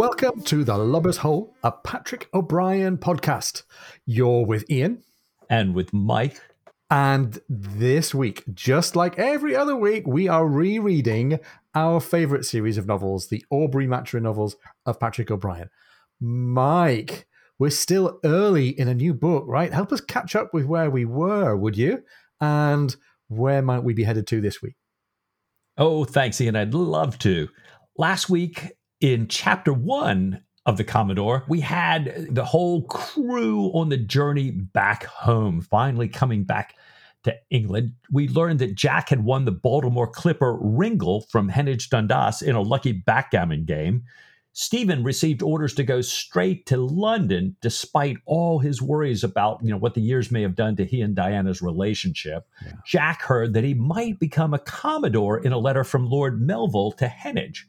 Welcome to The Lubber's Hole, a Patrick O'Brien podcast. You're with Ian. And with Mike. And this week, just like every other week, we are rereading our favourite series of novels, the Aubrey-Maturin novels of Patrick O'Brien. Mike, we're still early in a new book, right? Help us catch up with where we were, would you? And where might we be headed to this week? Oh, thanks, Ian. I'd love to. Last week, in chapter one of the Commodore, we had the whole crew on the journey back home, finally coming back to England. We learned that Jack had won the Baltimore Clipper Ringle from Hennage Dundas in a lucky backgammon game. Stephen received orders to go straight to London, despite all his worries about what the years may have done to he and Diana's relationship. Yeah. Jack heard that he might become a Commodore in a letter from Lord Melville to Hennage.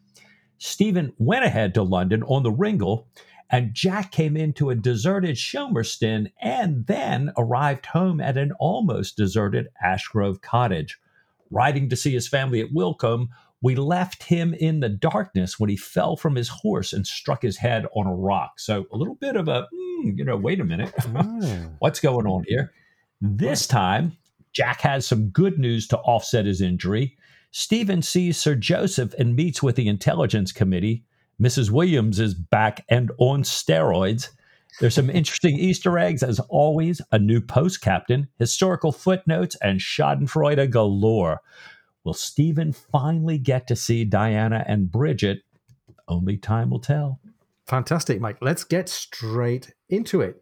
Stephen went ahead to London on the Ringle, and Jack came into a deserted Shelmerston and then arrived home at an almost deserted Ashgrove cottage. Riding to see his family at Woolcombe, we left him in the darkness when he fell from his horse and struck his head on a rock. So a little bit of a, wait a minute, what's going on here? This time, Jack has some good news to offset his injury. Stephen sees Sir Joseph and meets with the Intelligence Committee. Mrs. Williams is back and on steroids. There's some interesting Easter eggs, as always, a new post captain, historical footnotes, and schadenfreude galore. Will Stephen finally get to see Diana and Bridget? Only time will tell. Fantastic, Mike. Let's get straight into it.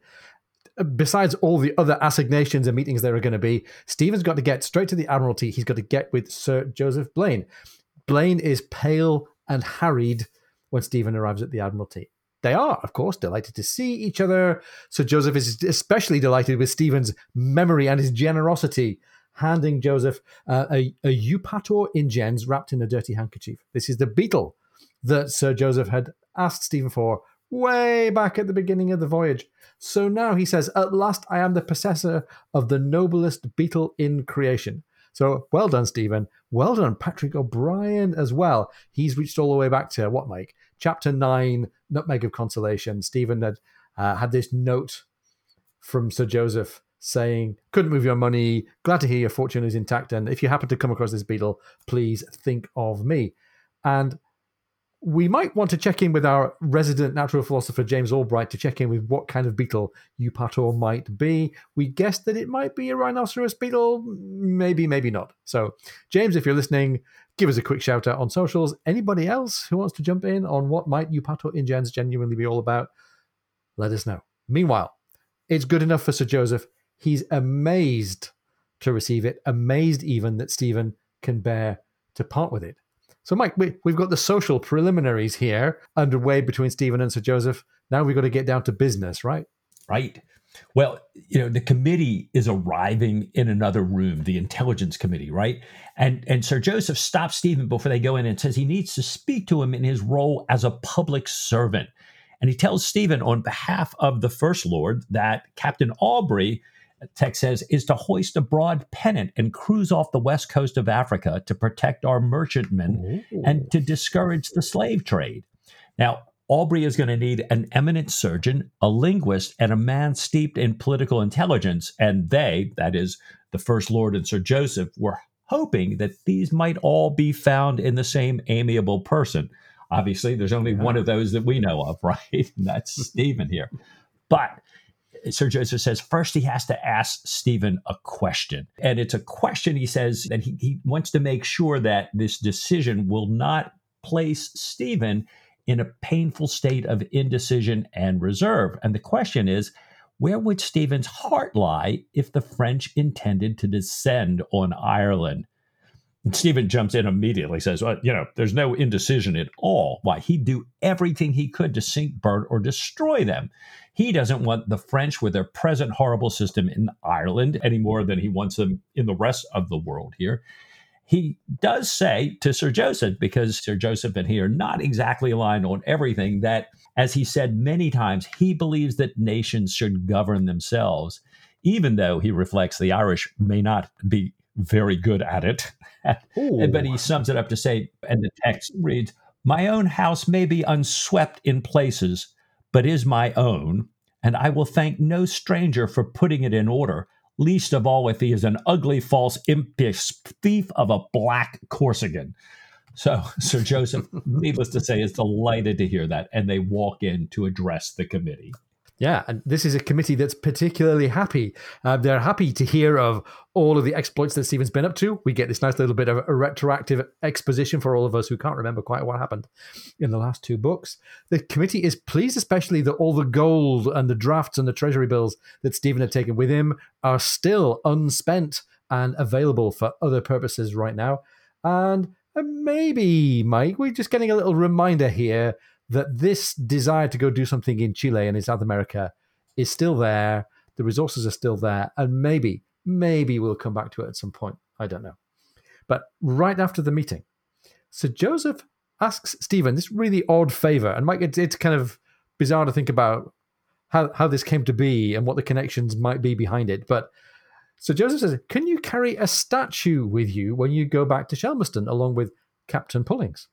Besides all the other assignations and meetings there are going to be, Stephen's got to get straight to the Admiralty. He's got to get with Sir Joseph Blaine. Blaine is pale and harried when Stephen arrives at the Admiralty. They are, of course, delighted to see each other. Sir Joseph is especially delighted with Stephen's memory and his generosity, handing Joseph a Eupator ingens wrapped in a dirty handkerchief. This is the beetle that Sir Joseph had asked Stephen for way back at the beginning of the voyage. So now he says, "At last I am the possessor of the noblest beetle in creation." So well done, Stephen. Well done, Patrick O'Brien, as well. He's reached all the way back to, what, Mike? Chapter 9, Nutmeg of Consolation. Stephen had had this note from Sir Joseph saying, "Couldn't move your money. Glad to hear your fortune is intact. And if you happen to come across this beetle, please think of me." And we might want to check in with our resident natural philosopher, James Albright, to check in with what kind of beetle Eupator might be. We guessed that it might be a rhinoceros beetle. Maybe, maybe not. So, James, if you're listening, give us a quick shout out on socials. Anybody else who wants to jump in on what might Eupator ingens genuinely be all about, let us know. Meanwhile, it's good enough for Sir Joseph. He's amazed to receive it, amazed even that Stephen can bear to part with it. So, Mike, we've got the social preliminaries here underway between Stephen and Sir Joseph. Now we've got to get down to business, right? Right. Well, the committee is arriving in another room, the Intelligence Committee, right? And Sir Joseph stops Stephen before they go in and says he needs to speak to him in his role as a public servant. And he tells Stephen on behalf of the First Lord that Captain Aubrey, text says, is to hoist a broad pennant and cruise off the west coast of Africa to protect our merchantmen and to discourage the slave trade. Now, Aubrey is going to need an eminent surgeon, a linguist, and a man steeped in political intelligence. And they, that is, the First Lord and Sir Joseph, were hoping that these might all be found in the same amiable person. Obviously, there's only one of those that we know of, right? And that's Stephen here. But Sir Joseph says first he has to ask Stephen a question. And it's a question, he says, that he wants to make sure that this decision will not place Stephen in a painful state of indecision and reserve. And the question is, where would Stephen's heart lie if the French intended to descend on Ireland? And Stephen jumps in immediately, says, "Well, there's no indecision at all. Why, he'd do everything he could to sink, burn, or destroy them. He doesn't want the French with their present horrible system in Ireland any more than he wants them in the rest of the world here." He does say to Sir Joseph, because Sir Joseph and he are not exactly aligned on everything, that, as he said many times, he believes that nations should govern themselves, even though, he reflects, the Irish may not be very good at it. But he sums it up to say, and the text reads, My own house may be unswept in places, but is my own, and I will thank no stranger for putting it in order, least of all if he is an ugly, false, impish thief of a black Corsican. So Sir Joseph, needless to say, is delighted to hear that, and they walk in to address the committee. Yeah, and this is a committee that's particularly happy. They're happy to hear of all of the exploits that Stephen's been up to. We get this nice little bit of a retroactive exposition for all of us who can't remember quite what happened in the last two books. The committee is pleased especially that all the gold and the drafts and the treasury bills that Stephen had taken with him are still unspent and available for other purposes right now. And maybe, Mike, we're just getting a little reminder here that this desire to go do something in Chile and in South America is still there, the resources are still there, and maybe we'll come back to it at some point. I don't know. But right after the meeting, Sir Joseph asks Stephen this really odd favour, and Mike, it's kind of bizarre to think about how this came to be and what the connections might be behind it, but Sir Joseph says, can you carry a statue with you when you go back to Shelmerston along with Captain Pullings?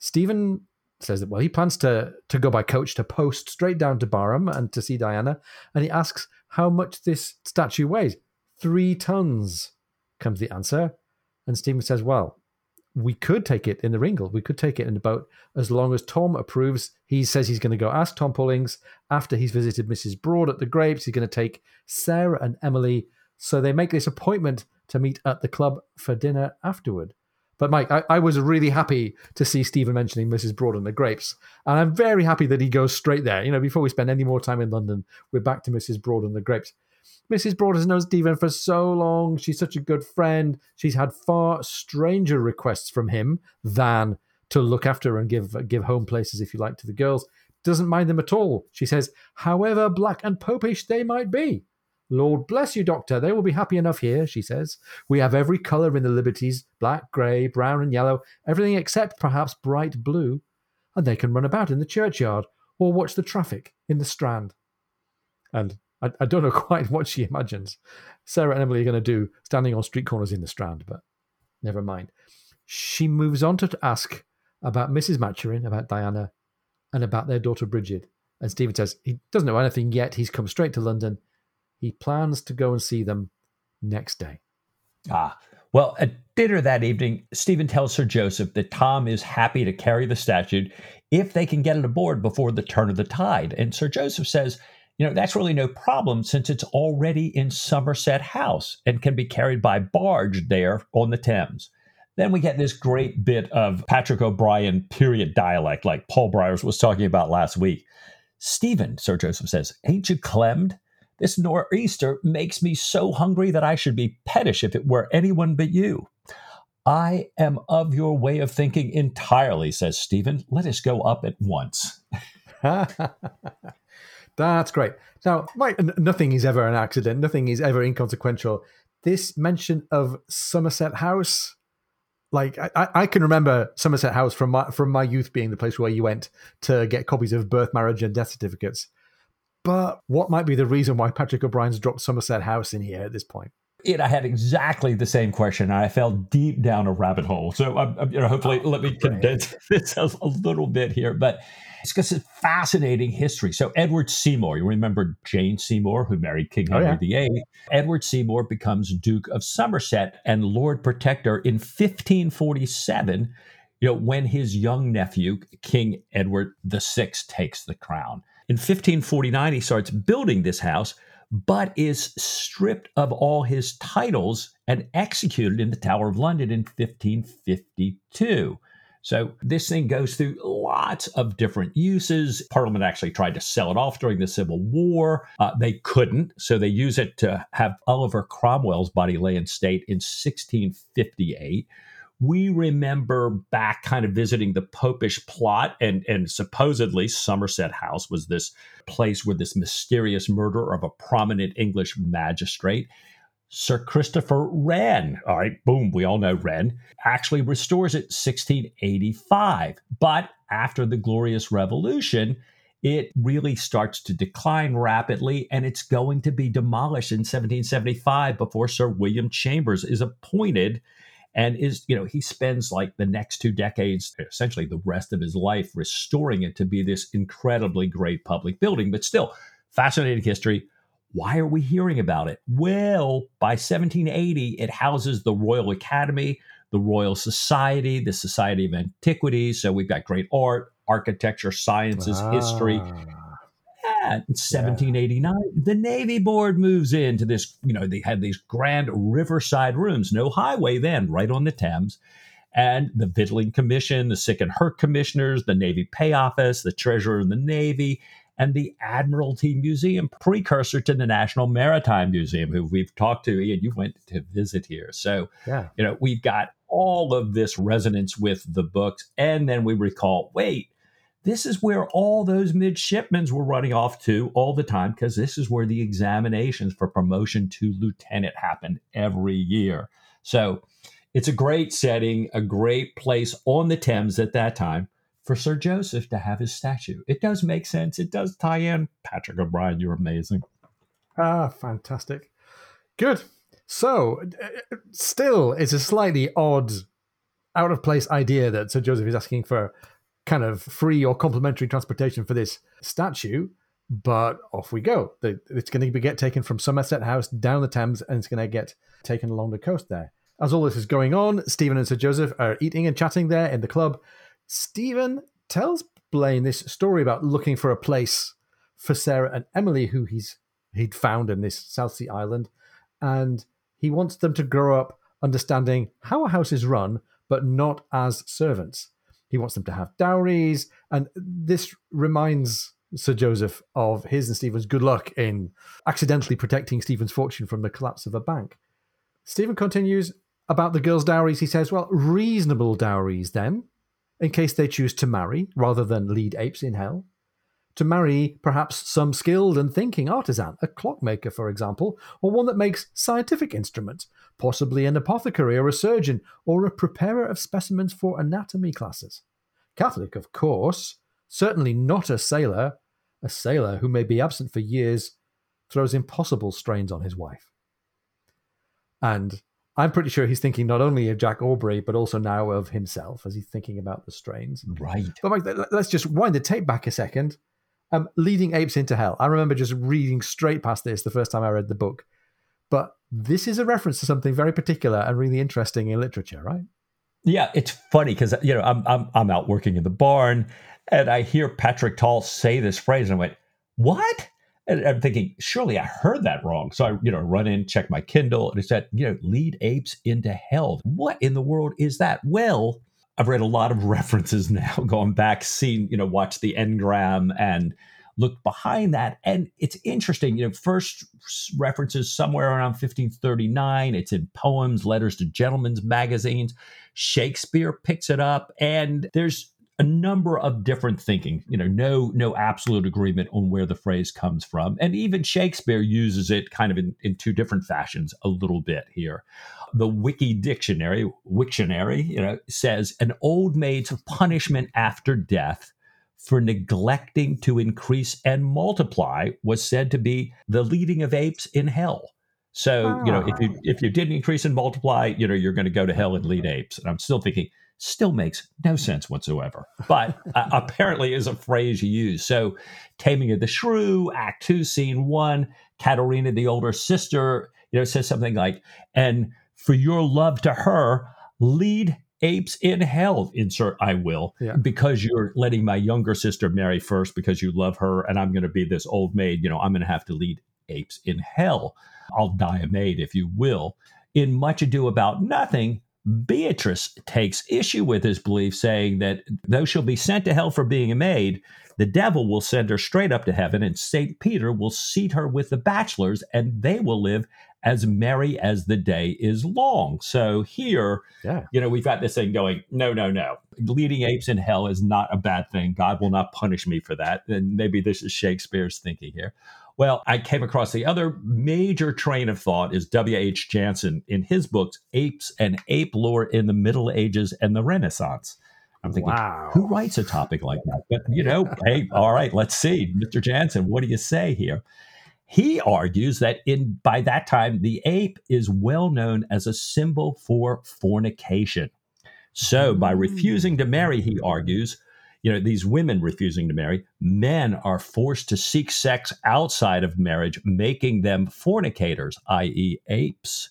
Stephen says that, well, he plans to go by coach to post straight down to Barham and to see Diana, and he asks how much this statue weighs. 3 tons, comes the answer. And Stephen says, well, we could take it in the Ringle. We could take it in the boat as long as Tom approves. He says he's going to go ask Tom Pullings after he's visited Mrs. Broad at the Grapes. He's going to take Sarah and Emily. So they make this appointment to meet at the club for dinner afterward. But, Mike, I was really happy to see Stephen mentioning Mrs. Broad and the Grapes. And I'm very happy that he goes straight there. You know, before we spend any more time in London, we're back to Mrs. Broad and the Grapes. Mrs. Broad has known Stephen for so long. She's such a good friend. She's had far stranger requests from him than to look after and give home places, if you like, to the girls. Doesn't mind them at all. She says, however black and popish they might be. Lord bless you, Doctor. They will be happy enough here, she says. We have every colour in the Liberties, black, grey, brown and yellow, everything except perhaps bright blue, and they can run about in the churchyard or watch the traffic in the Strand. And I don't know quite what she imagines Sarah and Emily are going to do standing on street corners in the Strand, but never mind. She moves on to ask about Mrs. Maturin, about Diana, and about their daughter Bridget. And Stephen says he doesn't know anything yet. He's come straight to London. He plans to go and see them next day. Well, at dinner that evening, Stephen tells Sir Joseph that Tom is happy to carry the statue if they can get it aboard before the turn of the tide. And Sir Joseph says, you know, that's really no problem since it's already in Somerset House and can be carried by barge there on the Thames. Then we get this great bit of Patrick O'Brien period dialect like Paul Briers was talking about last week. Stephen, Sir Joseph says, ain't you clemmed? This nor'easter makes me so hungry that I should be pettish if it were anyone but you. I am of your way of thinking entirely, says Stephen. Let us go up at once. That's great. Now, Mike, nothing is ever an accident. Nothing is ever inconsequential. This mention of Somerset House, like I can remember Somerset House from my youth being the place where you went to get copies of birth, marriage, and death certificates. But what might be the reason why Patrick O'Brien's dropped Somerset House in here at this point? I had exactly the same question. And I fell deep down a rabbit hole. So hopefully let me condense this a little bit here. But it's just a fascinating history. So Edward Seymour, you remember Jane Seymour, who married King Henry VIII. Edward Seymour becomes Duke of Somerset and Lord Protector in 1547, when his young nephew, King Edward VI, takes the crown. In 1549, he starts building this house, but is stripped of all his titles and executed in the Tower of London in 1552. So this thing goes through lots of different uses. Parliament actually tried to sell it off during the Civil War. They couldn't, so they use it to have Oliver Cromwell's body lay in state in 1658. We remember back kind of visiting the Popish plot, and supposedly Somerset House was this place where this mysterious murder of a prominent English magistrate, Sir Christopher Wren, all right, boom, we all know Wren, actually restores it 1685. But after the Glorious Revolution, it really starts to decline rapidly, and it's going to be demolished in 1775 before Sir William Chambers is appointed and is, you know, he spends like the next 2 decades, essentially the rest of his life, restoring it to be this incredibly great public building. But still, fascinating history. Why are we hearing about it? Well, by 1780, it houses the Royal Academy, the Royal Society, the Society of Antiquities. So we've got great art, architecture, sciences, history. In 1789, the Navy Board moves into this, you know, they had these grand riverside rooms, no highway then, right on the Thames. And the Victualling Commission, the Sick and Hurt Commissioners, the Navy Pay Office, the Treasurer of the Navy, and the Admiralty Museum, precursor to the National Maritime Museum, who we've talked to, Ian, you went to visit here. So, you know, we've got all of this resonance with the books. And then we recall, wait, this is where all those midshipmen were running off to all the time, because this is where the examinations for promotion to lieutenant happened every year. So it's a great setting, a great place on the Thames at that time for Sir Joseph to have his statue. It does make sense. It does tie in. Patrick O'Brien, you're amazing. Ah, fantastic. Good. So still, it's a slightly odd, out of place idea that Sir Joseph is asking for kind of free or complimentary transportation for this statue, but off we go. It's going to get taken from Somerset House down the Thames, and it's going to get taken along the coast there. As all this is going on, Stephen and Sir Joseph are eating and chatting there in the club. Stephen tells Blaine this story about looking for a place for Sarah and Emily, who he'd found in this South Sea Island, and he wants them to grow up understanding how a house is run, but not as servants. He wants them to have dowries, and this reminds Sir Joseph of his and Stephen's good luck in accidentally protecting Stephen's fortune from the collapse of a bank. Stephen continues about the girls' dowries. He says, well, reasonable dowries then, in case they choose to marry, rather than lead apes in hell. To marry perhaps some skilled and thinking artisan, a clockmaker, for example, or one that makes scientific instruments, possibly an apothecary or a surgeon, or a preparer of specimens for anatomy classes. Catholic, of course, certainly not a sailor. A sailor who may be absent for years throws impossible strains on his wife. And I'm pretty sure he's thinking not only of Jack Aubrey, but also now of himself as he's thinking about the strains. Right. But let's just wind the tape back a second. Leading apes into hell. I remember just reading straight past this the first time I read the book. But this is a reference to something very particular and really interesting in literature, right? Yeah, it's funny because, you know, I'm out working in the barn and I hear Patrick Tall say this phrase and I went, what? And I'm thinking, surely I heard that wrong. So I, you know, run in, check my Kindle, and it said, you know, lead apes into hell. What in the world is that? Well, I've read a lot of references now, going back, seen, you know, watched the Engram and looked behind that. And it's interesting, you know, first references somewhere around 1539. It's in poems, letters to gentlemen's magazines. Shakespeare picks it up. And there's a number of different thinking, you know, no absolute agreement on where the phrase comes from. And even Shakespeare uses it kind of in two different fashions a little bit here. The Wiki Dictionary, Wiktionary, you know, says an old maid's punishment after death for neglecting to increase and multiply was said to be the leading of apes in hell. So, you know, if you didn't increase and multiply, you know, you're going to go to hell and lead apes. And I'm still thinking, still makes no sense whatsoever, but apparently is a phrase you use. So Taming of the Shrew, Act 2, Scene 1, Katerina, the older sister, you know, says something like, and for your love to her, lead apes in hell, insert I will, because you're letting my younger sister marry first because you love her, and I'm going to be this old maid, you know, I'm going to have to lead apes in hell. I'll die a maid, if you will. In Much Ado About Nothing, Beatrice takes issue with his belief, saying that though she'll be sent to hell for being a maid, the devil will send her straight up to heaven, and St. Peter will seat her with the bachelors, and they will live as merry as the day is long. So here, you know, we've got this thing going, no. Leading apes in hell is not a bad thing. God will not punish me for that. And maybe this is Shakespeare's thinking here. Well, I came across the other major train of thought is W.H. Jansen in his books, Apes and Ape Lore in the Middle Ages and the Renaissance. I'm thinking, who writes a topic like that? But, you know, hey, all right, let's see. Mr. Jansen, what do you say here? He argues that by that time, the ape is well known as a symbol for fornication. So by refusing to marry, he argues, these women refusing to marry, men are forced to seek sex outside of marriage, making them fornicators, i.e. apes.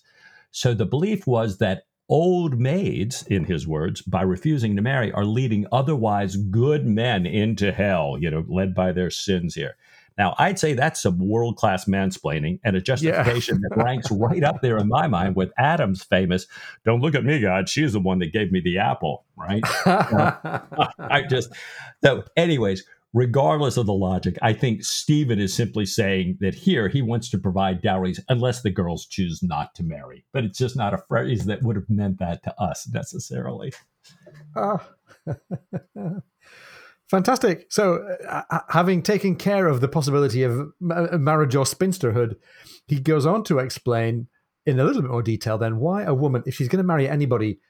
So the belief was that old maids, in his words, by refusing to marry, are leading otherwise good men into hell, led by their sins here. Now, I'd say that's some world-class mansplaining and a justification that ranks right up there in my mind with Adam's famous, don't look at me, God, she's the one that gave me the apple, right? So anyways, regardless of the logic, I think Stephen is simply saying that here he wants to provide dowries unless the girls choose not to marry. But it's just not a phrase that would have meant that to us necessarily. Fantastic. So having taken care of the possibility of marriage or spinsterhood, he goes on to explain in a little bit more detail then why a woman, if she's going to marry anybody,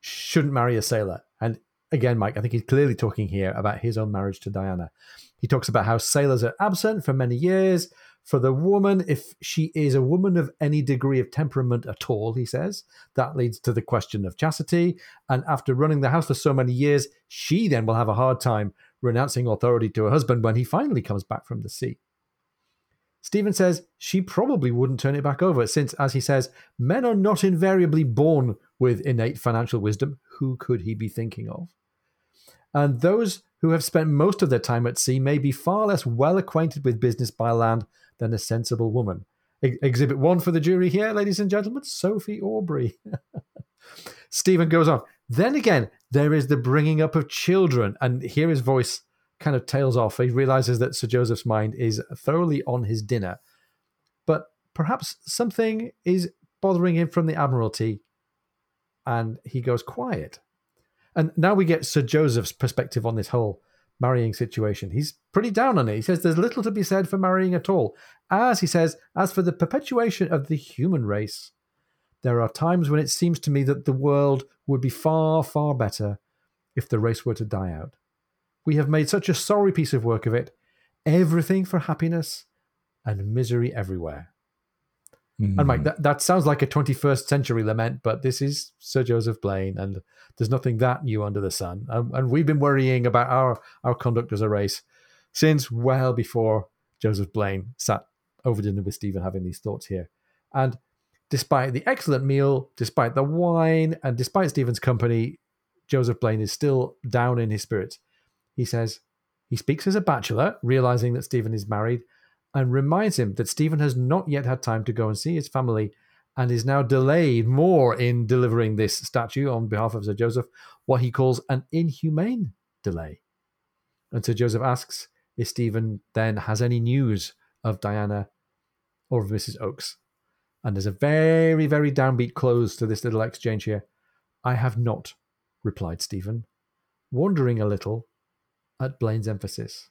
shouldn't marry a sailor. And again, Mike, I think he's clearly talking here about his own marriage to Diana. He talks about how sailors are absent for many years. For the woman, if she is a woman of any degree of temperament at all, he says, that leads to the question of chastity. And after running the house for so many years, she then will have a hard time renouncing authority to her husband when he finally comes back from the sea. Stephen says she probably wouldn't turn it back over since, as he says, men are not invariably born with innate financial wisdom. Who could he be thinking of? And those who have spent most of their time at sea may be far less well acquainted with business by land than a sensible woman. Exhibit one for the jury here, ladies and gentlemen, Sophie Aubrey. Stephen goes on. Then again, there is the bringing up of children. And here his voice kind of tails off. He realizes that Sir Joseph's mind is thoroughly on his dinner. But perhaps something is bothering him from the Admiralty. And he goes quiet. And now we get Sir Joseph's perspective on this whole marrying situation. He's pretty down on it. He says there's little to be said for marrying at all. As he says, as for the perpetuation of the human race, there are times when it seems to me that the world would be far, far better if the race were to die out. We have made such a sorry piece of work of it. Everything for happiness and misery everywhere. And Mike, that sounds like a 21st century lament, but this is Sir Joseph Blaine, and there's nothing that new under the sun. And we've been worrying about our conduct as a race since well before Joseph Blaine sat over dinner with Stephen having these thoughts here. And despite the excellent meal, despite the wine, and despite Stephen's company, Joseph Blaine is still down in his spirits. He says he speaks as a bachelor, realizing that Stephen is married, and reminds him that Stephen has not yet had time to go and see his family and is now delayed more in delivering this statue on behalf of Sir Joseph, what he calls an inhumane delay. And Sir Joseph asks if Stephen then has any news of Diana or of Mrs. Oakes. And there's a very, very downbeat close to this little exchange here. I have not, replied Stephen, wondering a little at Blaine's emphasis.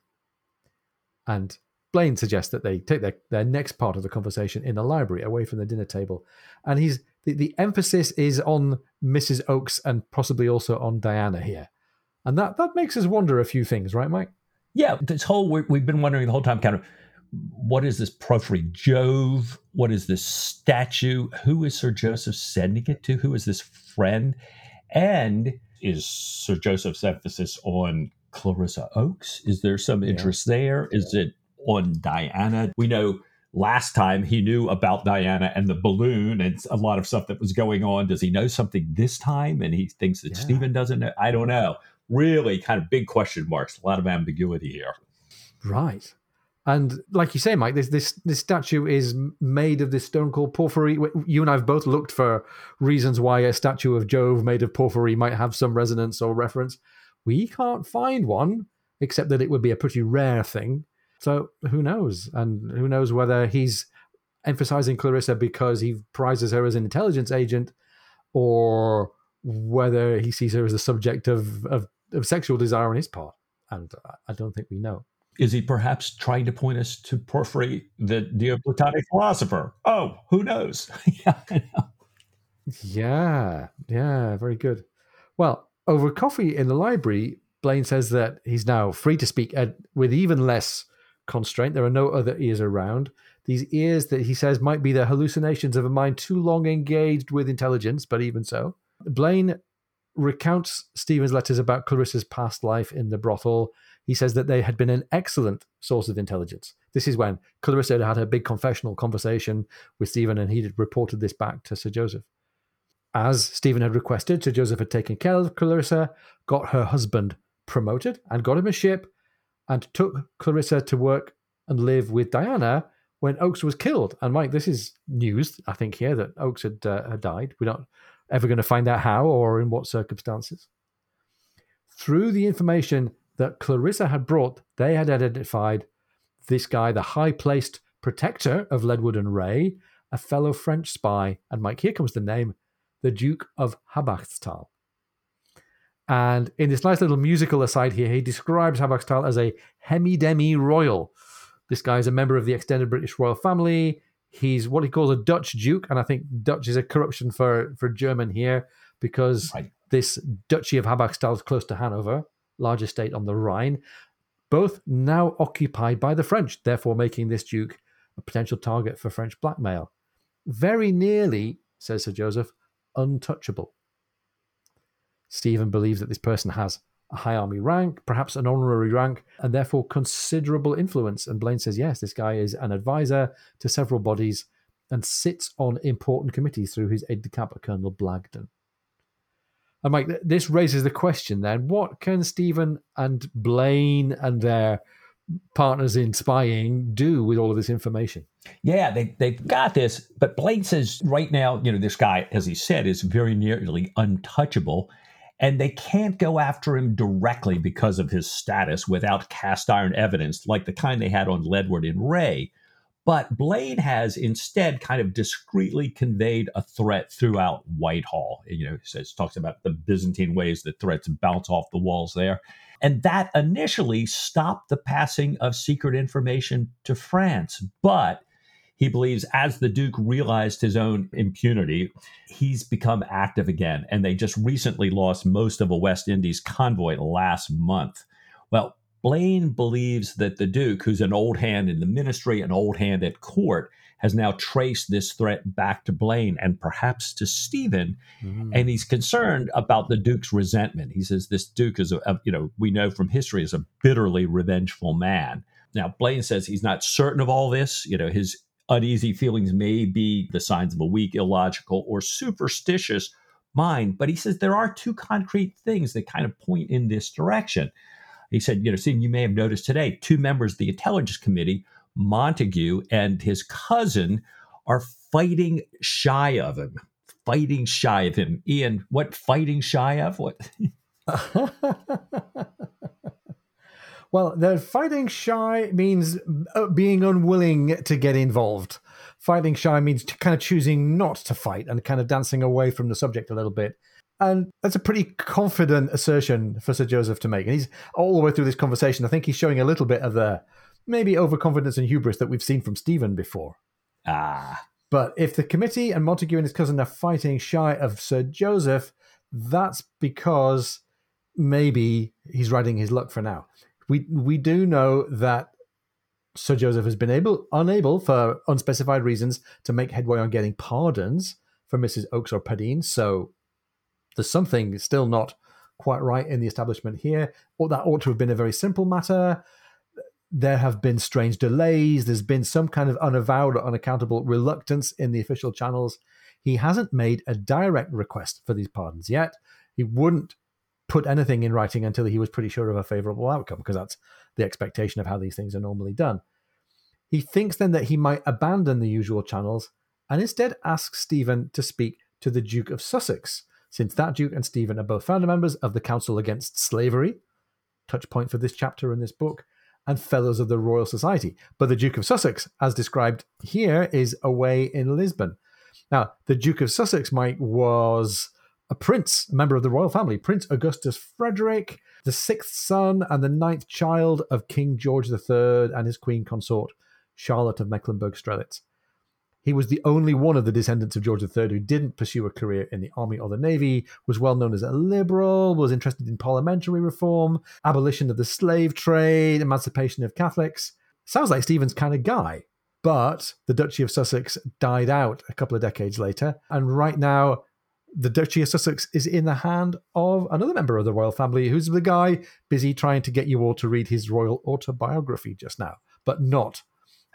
And Blaine suggests that they take their next part of the conversation in the library, away from the dinner table. And he's the emphasis is on Mrs. Oakes and possibly also on Diana here. And that makes us wonder a few things, right, Mike? Yeah, this whole, we've been wondering the whole time, kind of, what is this porphyry Jove? What is this statue? Who is Sir Joseph sending it to? Who is this friend? And is Sir Joseph's emphasis on Clarissa Oakes? Is there some interest there? Is it on Diana? We know last time he knew about Diana and the balloon and a lot of stuff that was going on. Does he know something this time? And he thinks that Stephen doesn't know. I don't know. Really kind of big question marks. A lot of ambiguity here. Right. And like you say, Mike, this statue is made of this stone called porphyry. You and I have both looked for reasons why a statue of Jove made of porphyry might have some resonance or reference. We can't find one, except that it would be a pretty rare thing. So who knows? And who knows whether he's emphasizing Clarissa because he prizes her as an intelligence agent or whether he sees her as the subject of sexual desire on his part. And I don't think we know. Is he perhaps trying to point us to Porphyry, the Neoplatonic philosopher? Oh, who knows? Yeah, very good. Well, over coffee in the library, Blaine says that he's now free to speak with even less constraint. There are no other ears around. these ears that he says might be the hallucinations of a mind too long engaged with intelligence, but even so. Blaine recounts Stephen's letters about Clarissa's past life in the brothel. He says that they had been an excellent source of intelligence. This is when Clarissa had her big confessional conversation with Stephen, and he had reported this back to Sir Joseph. As Stephen had requested, Sir Joseph had taken care of Clarissa, got her husband promoted and got him a ship, and took Clarissa to work and live with Diana when Oakes was killed. And Mike, this is news, I think, here that Oakes had died. We're not ever going to find out how or in what circumstances. Through the information that Clarissa had brought, they had identified this guy, the high-placed protector of Ledward and Ray, a fellow French spy. And Mike, here comes the name, the Duke of Habachtsthal. And in this nice little musical aside here, he describes Habachtsthal as a hemi-demi-royal. This guy is a member of the extended British royal family. He's what he calls a Dutch duke, and I think Dutch is a corruption for German here, because this Duchy of Habachtsthal is close to Hanover, larger state on the Rhine, both now occupied by the French, therefore making this duke a potential target for French blackmail. Very nearly, says Sir Joseph, untouchable. Stephen believes that this person has a high army rank, perhaps an honorary rank, and therefore considerable influence. And Blaine says, yes, this guy is an advisor to several bodies and sits on important committees through his aide-de-camp, Colonel Blagden. And Mike, this raises the question then, what can Stephen and Blaine and their partners in spying do with all of this information? Yeah, they've got this, but Blaine says right now, this guy, as he said, is very nearly untouchable. And they can't go after him directly because of his status without cast iron evidence, like the kind they had on Ledward and Ray. But Blaine has instead kind of discreetly conveyed a threat throughout Whitehall. He says, talks about the Byzantine ways that threats bounce off the walls there. And that initially stopped the passing of secret information to France. But he believes as the Duke realized his own impunity, he's become active again. And they just recently lost most of a West Indies convoy last month. Well, Blaine believes that the Duke, who's an old hand in the ministry, an old hand at court, has now traced this threat back to Blaine and perhaps to Stephen. Mm-hmm. And he's concerned about the Duke's resentment. He says this Duke is, we know from history, is a bitterly revengeful man. Now, Blaine says he's not certain of all this. His uneasy feelings may be the signs of a weak, illogical, or superstitious mind. But he says there are two concrete things that kind of point in this direction. He said, Stephen, you may have noticed today, two members of the Intelligence Committee, Montague and his cousin, are fighting shy of him. Ian, what fighting shy of? What? Well, the fighting shy means being unwilling to get involved. Fighting shy means kind of choosing not to fight and kind of dancing away from the subject a little bit. And that's a pretty confident assertion for Sir Joseph to make. And he's all the way through this conversation, I think he's showing a little bit of the maybe overconfidence and hubris that we've seen from Stephen before. But if the committee and Montague and his cousin are fighting shy of Sir Joseph, that's because maybe he's riding his luck for now. We do know that Sir Joseph has been unable, for unspecified reasons, to make headway on getting pardons for Mrs. Oakes or Pardine. So there's something still not quite right in the establishment here. Or that ought to have been a very simple matter. There have been strange delays. There's been some kind of unavowed or unaccountable reluctance in the official channels. He hasn't made a direct request for these pardons yet. He wouldn't put anything in writing until he was pretty sure of a favorable outcome, because that's the expectation of how these things are normally done. He thinks then that he might abandon the usual channels and instead asks Stephen to speak to the Duke of Sussex, since that Duke and Stephen are both founder members of the Council Against Slavery, touch point for this chapter in this book, and fellows of the Royal Society. But the Duke of Sussex, as described here, is away in Lisbon. Now, the Duke of Sussex, Mike, was a prince, a member of the royal family, Prince Augustus Frederick, the sixth son and the ninth child of King George III and his queen consort, Charlotte of Mecklenburg-Strelitz. He was the only one of the descendants of George III who didn't pursue a career in the army or the navy, was well known as a liberal, was interested in parliamentary reform, abolition of the slave trade, emancipation of Catholics. Sounds like Stephen's kind of guy. But the Duchy of Sussex died out a couple of decades later. And right now, the Duchy of Sussex is in the hand of another member of the royal family, who's the guy busy trying to get you all to read his royal autobiography just now, but not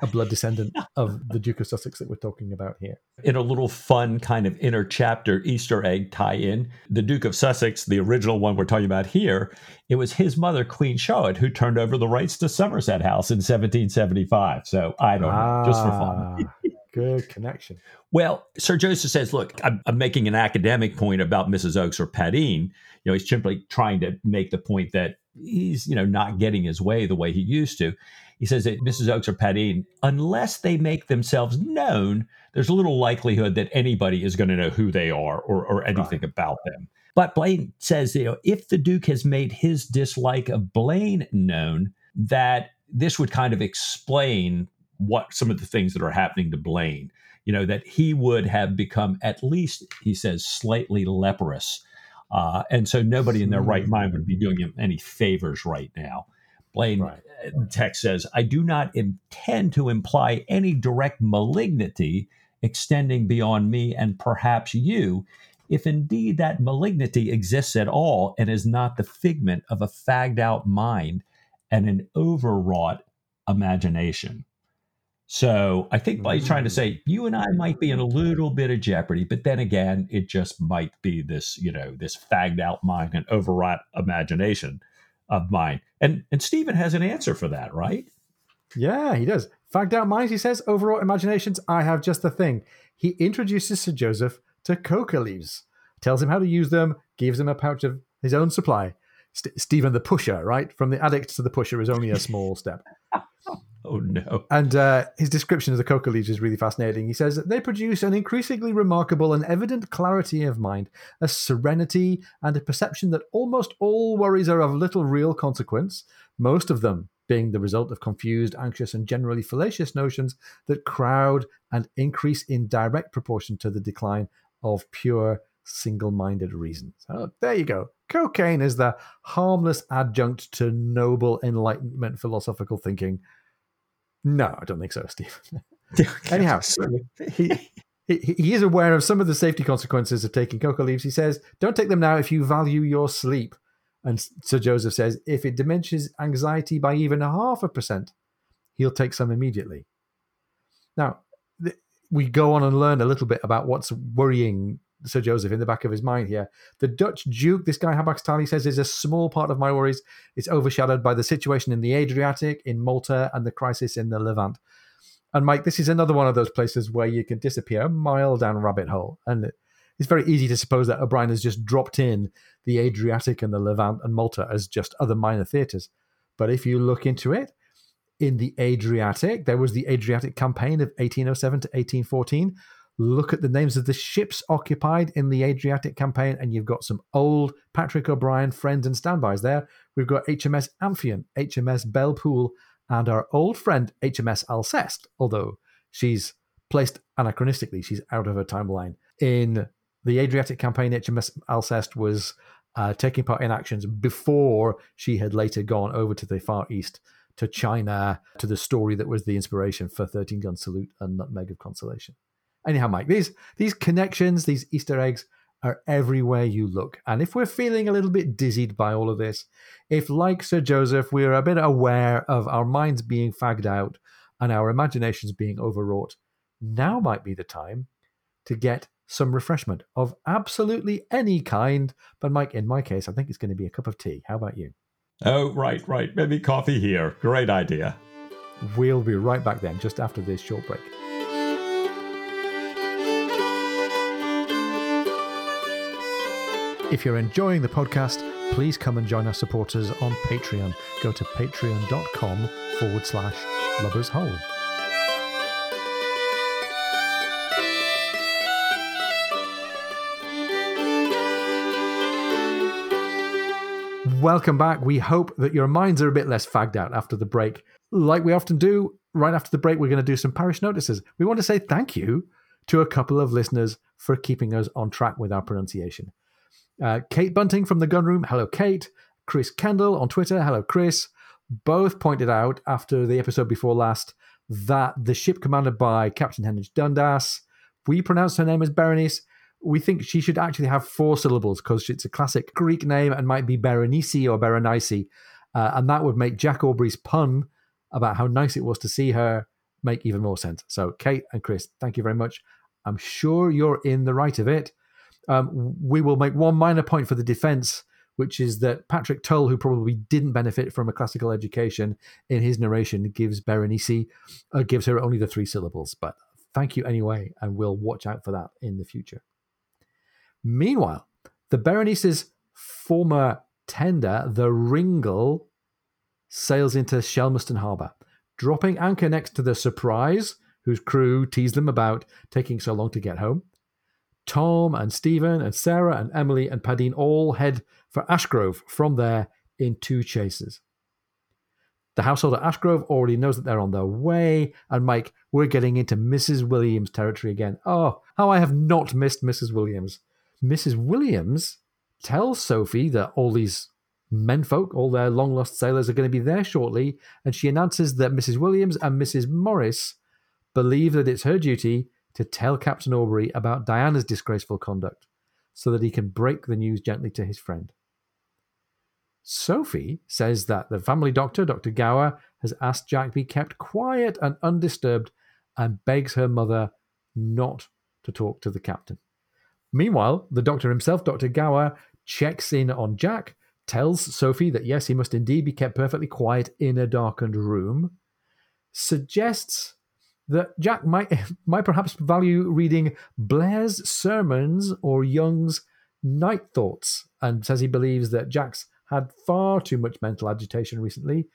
a blood descendant of the Duke of Sussex that we're talking about here. In a little fun kind of inner chapter Easter egg tie-in, the Duke of Sussex, the original one we're talking about here, it was his mother, Queen Charlotte, who turned over the rights to Somerset House in 1775. So I don't know, just for fun. Good connection. Well, Sir Joseph says, look, I'm making an academic point about Mrs. Oakes or Padine. You know, he's simply trying to make the point that he's, you know, not getting his way the way he used to. He says that Mrs. Oakes or Padine, unless they make themselves known, there's little likelihood that anybody is going to know who they are or anything about them. But Blaine says, you know, if the Duke has made his dislike of Blaine known, that this would kind of explain what some of the things that are happening to Blaine, you know, that he would have become at least, he says, slightly leprous. And so nobody in their right mind would be doing him any favors right now. Blaine, text says, I do not intend to imply any direct malignity extending beyond me and perhaps you, if indeed that malignity exists at all and is not the figment of a fagged out mind and an overwrought imagination. So I think Blake's trying to say, you and I might be in a little bit of jeopardy, but then again, it just might be this, you know, this fagged out mind and overwrought imagination of mine. And Stephen has an answer for that, right? Yeah, he does. Fagged out minds, he says, overwrought imaginations, I have just the thing. He introduces Sir Joseph to coca leaves, tells him how to use them, gives him a pouch of his own supply. Stephen the pusher, right? From the addict to the pusher is only a small step. Oh, no. And his description of the coca leaves is really fascinating. He says that they produce an increasingly remarkable and evident clarity of mind, a serenity and a perception that almost all worries are of little real consequence, most of them being the result of confused, anxious, and generally fallacious notions that crowd and increase in direct proportion to the decline of pure, single-minded reason. So there you go. Cocaine is the harmless adjunct to noble Enlightenment philosophical thinking. No, I don't think so, Steve. Anyhow, he is aware of some of the safety consequences of taking coca leaves. He says, don't take them now if you value your sleep. And Sir Joseph says, if it diminishes anxiety by even 0.5%, he'll take some immediately. Now, we go on and learn a little bit about what's worrying Sir Joseph in the back of his mind here. The Dutch Duke, this guy Habachtsthal, he says, is a small part of my worries. It's overshadowed by the situation in the Adriatic, in Malta, and the crisis in the Levant. And Mike, this is another one of those places where you can disappear a mile down a rabbit hole. And it's very easy to suppose that O'Brien has just dropped in the Adriatic and the Levant and Malta as just other minor theatres. But if you look into it, in the Adriatic, there was the Adriatic campaign of 1807 to 1814, look at the names of the ships occupied in the Adriatic campaign, and you've got some old Patrick O'Brien friends and standbys there. We've got HMS Amphion, HMS Bellepool, and our old friend HMS Alceste, although she's placed anachronistically, she's out of her timeline. In the Adriatic campaign, HMS Alceste was taking part in actions before she had later gone over to the Far East, to China, to the story that was the inspiration for 13-gun salute and Nutmeg of Consolation. Anyhow, Mike, these connections, these Easter eggs are everywhere you look. And if we're feeling a little bit dizzied by all of this, if, like Sir Joseph, we're a bit aware of our minds being fagged out and our imaginations being overwrought, now might be the time to get some refreshment of absolutely any kind. But Mike, in my case, I think it's going to be a cup of tea. How about you? Oh, right. Maybe coffee here. Great idea. We'll be right back then, just after this short break. If you're enjoying the podcast, please come and join our supporters on Patreon. Go to patreon.com/lubbershole. Welcome back. We hope that your minds are a bit less fagged out after the break. Like we often do, right after the break, we're going to do some parish notices. We want to say thank you to a couple of listeners for keeping us on track with our pronunciation. Kate Bunting from the Gunroom, hello Kate. Chris Kendall on Twitter, hello Chris. Both pointed out after the episode before last that the ship commanded by Captain Hennage Dundas, we pronounce her name as Berenice. We think she should actually have four syllables because it's a classic Greek name and might be Berenice or Berenice. And that would make Jack Aubrey's pun about how nice it was to see her make even more sense. So Kate and Chris, thank you very much. I'm sure you're in the right of it. We will make one minor point for the defense, which is that Patrick Tull, who probably didn't benefit from a classical education in his narration, gives Berenice, gives her only the three syllables. But thank you anyway, and we'll watch out for that in the future. Meanwhile, the Berenice's former tender, the Ringle, sails into Shelmerston Harbour, dropping anchor next to the Surprise, whose crew teased them about taking so long to get home. Tom and Stephen and Sarah and Emily and Padine all head for Ashgrove from there in two chasers. The household at Ashgrove already knows that they're on their way. And Mike, we're getting into Mrs. Williams territory again. Oh, how I have not missed Mrs. Williams. Mrs. Williams tells Sophie that all these menfolk, all their long-lost sailors, are going to be there shortly. And she announces that Mrs. Williams and Mrs. Morris believe that it's her duty to tell Captain Aubrey about Diana's disgraceful conduct so that he can break the news gently to his friend. Sophie says that the family doctor, Dr. Gower, has asked Jack be kept quiet and undisturbed and begs her mother not to talk to the captain. Meanwhile, the doctor himself, Dr. Gower, checks in on Jack, tells Sophie that yes, he must indeed be kept perfectly quiet in a darkened room, suggests that Jack might perhaps value reading Blair's sermons or Young's Night Thoughts, and says he believes that Jack's had far too much mental agitation recently.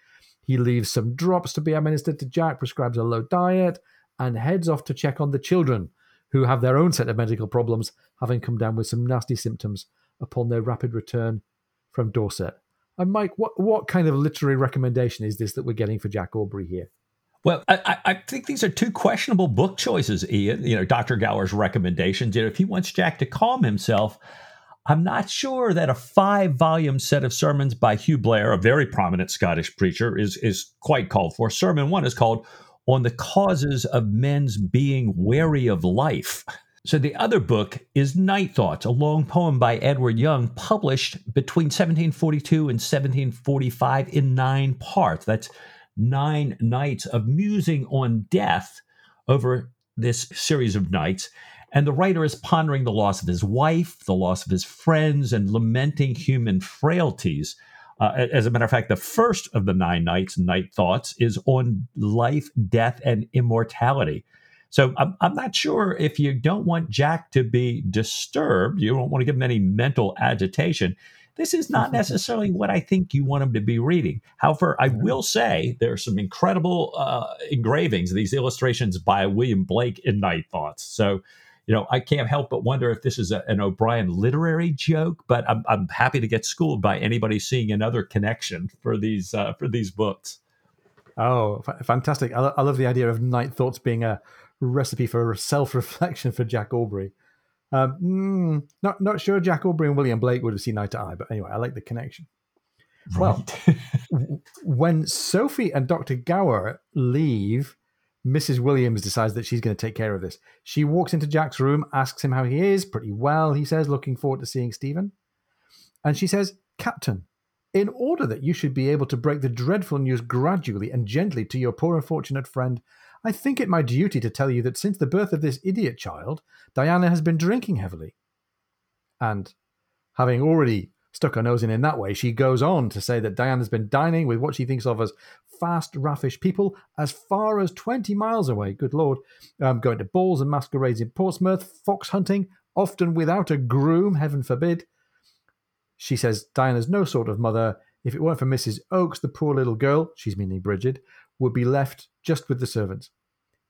He leaves some drops to be administered to Jack, prescribes a low diet, and heads off to check on the children, who have their own set of medical problems, having come down with some nasty symptoms upon their rapid return from Dorset. And Mike, what kind of literary recommendation is this that we're getting for Jack Aubrey here? Well, I think these are two questionable book choices, Ian. You know, Dr. Gower's recommendations. You know, if he wants Jack to calm himself, I'm not sure that a 5-volume set of sermons by Hugh Blair, a very prominent Scottish preacher, is quite called for. Sermon 1 is called On the Causes of Men's Being Weary of Life. So the other book is Night Thoughts, a long poem by Edward Young, published between 1742 and 1745 in 9 parts. That's 9 nights of musing on death over this series of nights. And the writer is pondering the loss of his wife, the loss of his friends, and lamenting human frailties. As a matter of fact, the first of the 9 nights, Night Thoughts, is on life, death, and immortality. So I'm not sure if you don't want Jack to be disturbed, you don't want to give him any mental agitation. This is not necessarily what I think you want him to be reading. However, I will say there are some incredible engravings, these illustrations by William Blake in Night Thoughts. So, you know, I can't help but wonder if this is an O'Brien literary joke, but I'm happy to get schooled by anybody seeing another connection for these books. Oh, fantastic. I love the idea of Night Thoughts being a recipe for self-reflection for Jack Aubrey. Not sure Jack Aubrey and William Blake would have seen eye to eye, but anyway, I like the connection. Right. Well, when Sophie and Dr. Gower leave, Mrs. Williams decides that she's going to take care of this. She walks into Jack's room, asks him how he is. Pretty well, he says, looking forward to seeing Stephen. And she says, Captain, in order that you should be able to break the dreadful news gradually and gently to your poor unfortunate friend, I think it my duty to tell you that since the birth of this idiot child, Diana has been drinking heavily. And having already stuck her nose in that way, she goes on to say that Diana's been dining with what she thinks of as fast, raffish people as far as 20 miles away, good Lord, going to balls and masquerades in Portsmouth, fox hunting, often without a groom, heaven forbid. She says Diana's no sort of mother. If it weren't for Mrs. Oakes, the poor little girl, she's meaning Bridget, would be left just with the servants.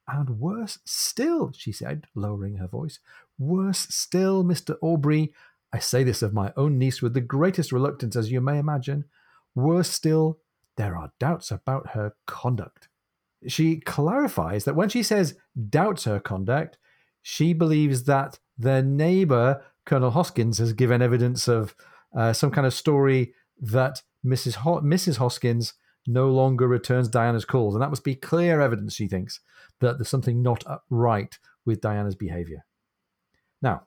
And worse still, she said, lowering her voice, worse still, Mr. Aubrey, I say this of my own niece with the greatest reluctance, as you may imagine, worse still, there are doubts about her conduct. She clarifies that when she says doubts her conduct, she believes that their neighbour, Colonel Hoskins, has given evidence of some kind of story that Mrs. Hoskins no longer returns Diana's calls. And that must be clear evidence, she thinks, that there's something not right with Diana's behaviour. Now,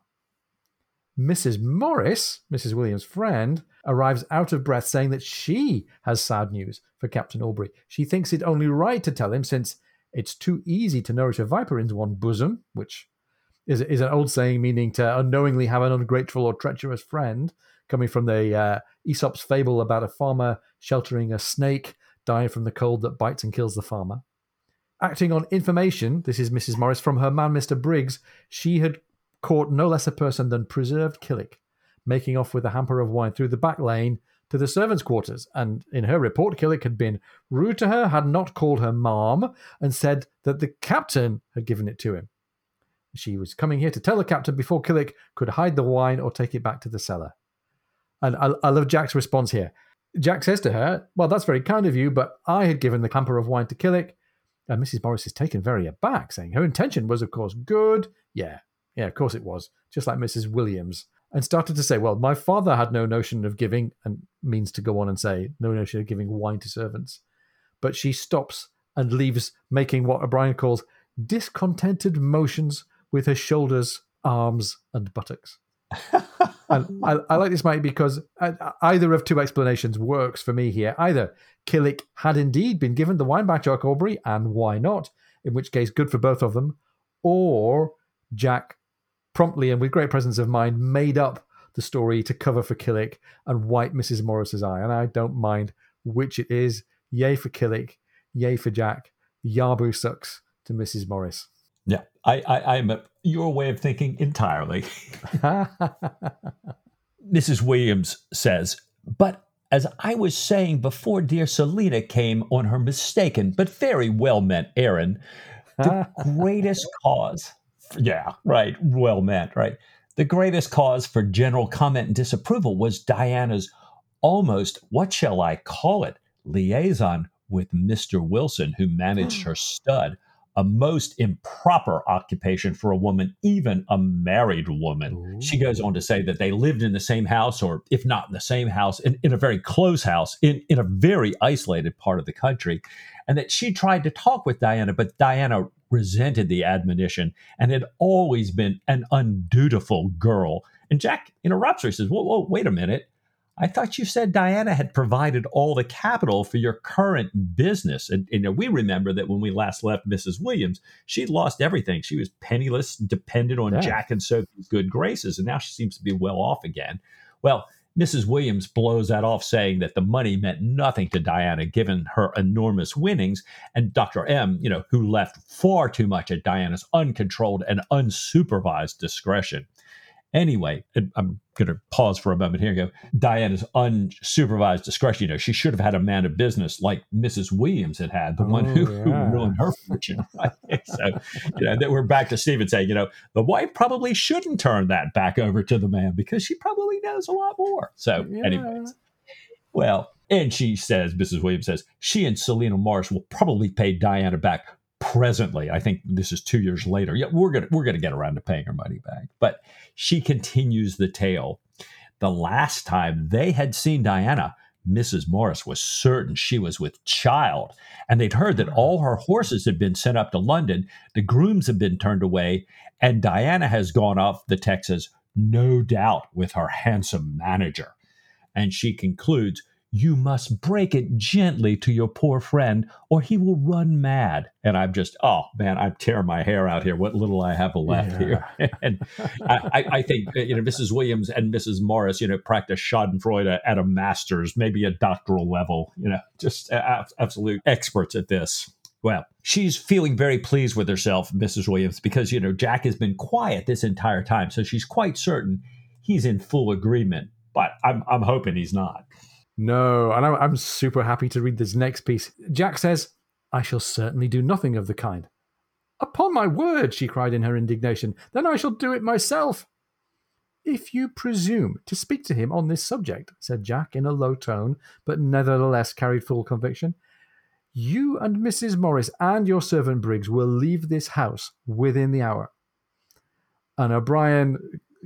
Mrs. Morris, Mrs. Williams' friend, arrives out of breath saying that she has sad news for Captain Aubrey. She thinks it only right to tell him, since it's too easy to nourish a viper into one's bosom, which is an old saying meaning to unknowingly have an ungrateful or treacherous friend, coming from the Aesop's fable about a farmer sheltering a snake dying from the cold that bites and kills the farmer. Acting on information, this is Mrs. Morris, from her man, Mr. Briggs, she had caught no less a person than preserved Killick, making off with a hamper of wine through the back lane to the servants' quarters. And in her report, Killick had been rude to her, had not called her ma'am, and said that the captain had given it to him. She was coming here to tell the captain before Killick could hide the wine or take it back to the cellar. And I love Jack's response here. Jack says to her, well, that's very kind of you, but I had given the hamper of wine to Killick. And Mrs. Morris is taken very aback, saying her intention was, of course, good. Yeah, of course it was, just like Mrs. Williams. And started to say, well, my father had no notion of giving, and means to go on and say, no notion of giving wine to servants. But she stops and leaves, making what O'Brien calls discontented motions with her shoulders, arms, and buttocks. And I like this, Mike, because either of two explanations works for me here. Either Killick had indeed been given the wine by Jack Aubrey, and why not? In which case, good for both of them. Or Jack promptly and with great presence of mind made up the story to cover for Killick and wipe Mrs. Morris's eye. And I don't mind which it is. Yay for Killick. Yay for Jack. Yabu sucks to Mrs. Morris. Yeah, I'm at your way of thinking entirely. Mrs. Williams says, but as I was saying before dear Selina came on her mistaken but very well-meant errand, the greatest cause... Yeah, right. Well meant, right. The greatest cause for general comment and disapproval was Diana's almost, what shall I call it, liaison with Mr. Wilson, who managed her stud, a most improper occupation for a woman, even a married woman. Ooh. She goes on to say that they lived in the same house, or if not in the same house, in a very close house, in a very isolated part of the country, and that she tried to talk with Diana, but Diana resented the admonition and had always been an undutiful girl. And Jack interrupts her. He says, whoa, wait a minute. I thought you said Diana had provided all the capital for your current business. And we remember that when we last left Mrs. Williams, she'd lost everything. She was penniless, dependent on Jack and Sophie's good graces, and now she seems to be well off again. Well, Mrs. Williams blows that off, saying that the money meant nothing to Diana, given her enormous winnings, and Dr. M, who left far too much at Diana's uncontrolled and unsupervised discretion. Anyway, I'm going to pause for a moment here and go, Diana's unsupervised discretion, she should have had a man of business like Mrs. Williams had, the one who ruined her fortune. Right? So, that we're back to Stephen saying, the wife probably shouldn't turn that back over to the man because she probably knows a lot more. So anyways, well, and she says, Mrs. Williams says, she and Selina Morris will probably pay Diana back presently. I think this is 2 years later. Yeah, we're gonna get around to paying her money back. But she continues the tale. The last time they had seen Diana, Mrs. Morris was certain she was with child, and they'd heard that all her horses had been sent up to London, the grooms had been turned away, and Diana has gone off the Texas, no doubt with her handsome manager. And she concludes, you must break it gently to your poor friend, or he will run mad. And I'm just, oh, man, I'm tearing my hair out here, what little I have left here. And I think, Mrs. Williams and Mrs. Morris, practice schadenfreude at a master's, maybe a doctoral level, just absolute experts at this. Well, she's feeling very pleased with herself, Mrs. Williams, because, Jack has been quiet this entire time. So she's quite certain he's in full agreement, but I'm hoping he's not. No, and I'm super happy to read this next piece. Jack says, I shall certainly do nothing of the kind. Upon my word, she cried in her indignation, then I shall do it myself. If you presume to speak to him on this subject, said Jack in a low tone, but nevertheless carried full conviction, you and Mrs. Morris and your servant Briggs will leave this house within the hour. And O'Brien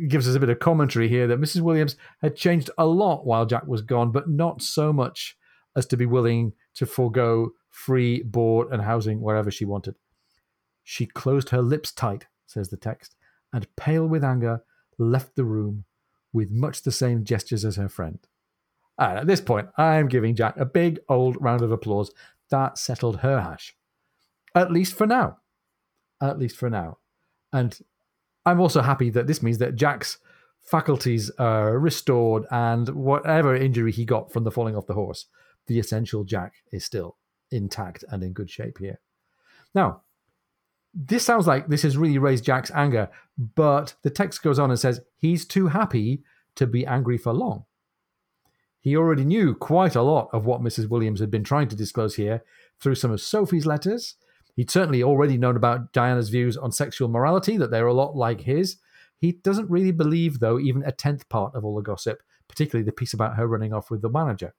gives us a bit of commentary here that Mrs. Williams had changed a lot while Jack was gone, but not so much as to be willing to forego free board and housing wherever she wanted. She closed her lips tight, says the text, and pale with anger, left the room with much the same gestures as her friend. And at this point, I'm giving Jack a big old round of applause. That settled her hash. At least for now. At least for now. And I'm also happy that this means that Jack's faculties are restored, and whatever injury he got from the falling off the horse, the essential Jack is still intact and in good shape here. Now, this sounds like this has really raised Jack's anger, but the text goes on and says he's too happy to be angry for long. He already knew quite a lot of what Mrs. Williams had been trying to disclose here through some of Sophie's letters. He'd certainly already known about Diana's views on sexual morality, that they're a lot like his. He doesn't really believe, though, even a tenth part of all the gossip, particularly the piece about her running off with the manager.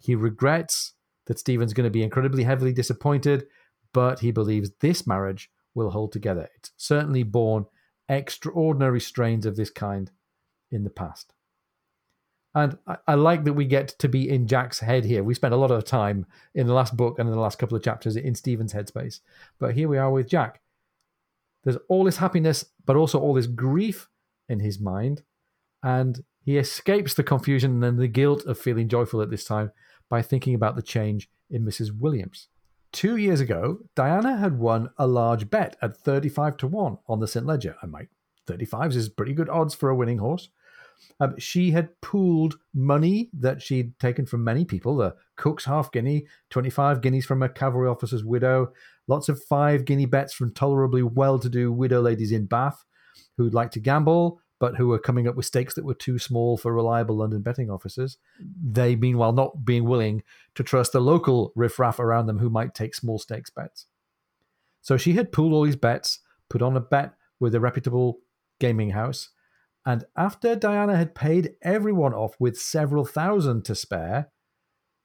He regrets that Stephen's going to be incredibly heavily disappointed, but he believes this marriage will hold together. It's certainly borne extraordinary strains of this kind in the past. And I like that we get to be in Jack's head here. We spent a lot of time in the last book and in the last couple of chapters in Stephen's headspace. But here we are with Jack. There's all this happiness, but also all this grief in his mind. And he escapes the confusion and the guilt of feeling joyful at this time by thinking about the change in Mrs. Williams. 2 years ago, Diana had won a large bet at 35-1 on the St. Leger. And Mike, 35s is pretty good odds for a winning horse. She had pooled money that she'd taken from many people, the cook's half guinea, 25 guineas from a cavalry officer's widow, lots of 5-guinea bets from tolerably well-to-do widow ladies in Bath who'd like to gamble, but who were coming up with stakes that were too small for reliable London betting officers. They, meanwhile, not being willing to trust the local riffraff around them who might take small stakes bets. So she had pooled all these bets, put on a bet with a reputable gaming house, and after Diana had paid everyone off with several thousand to spare,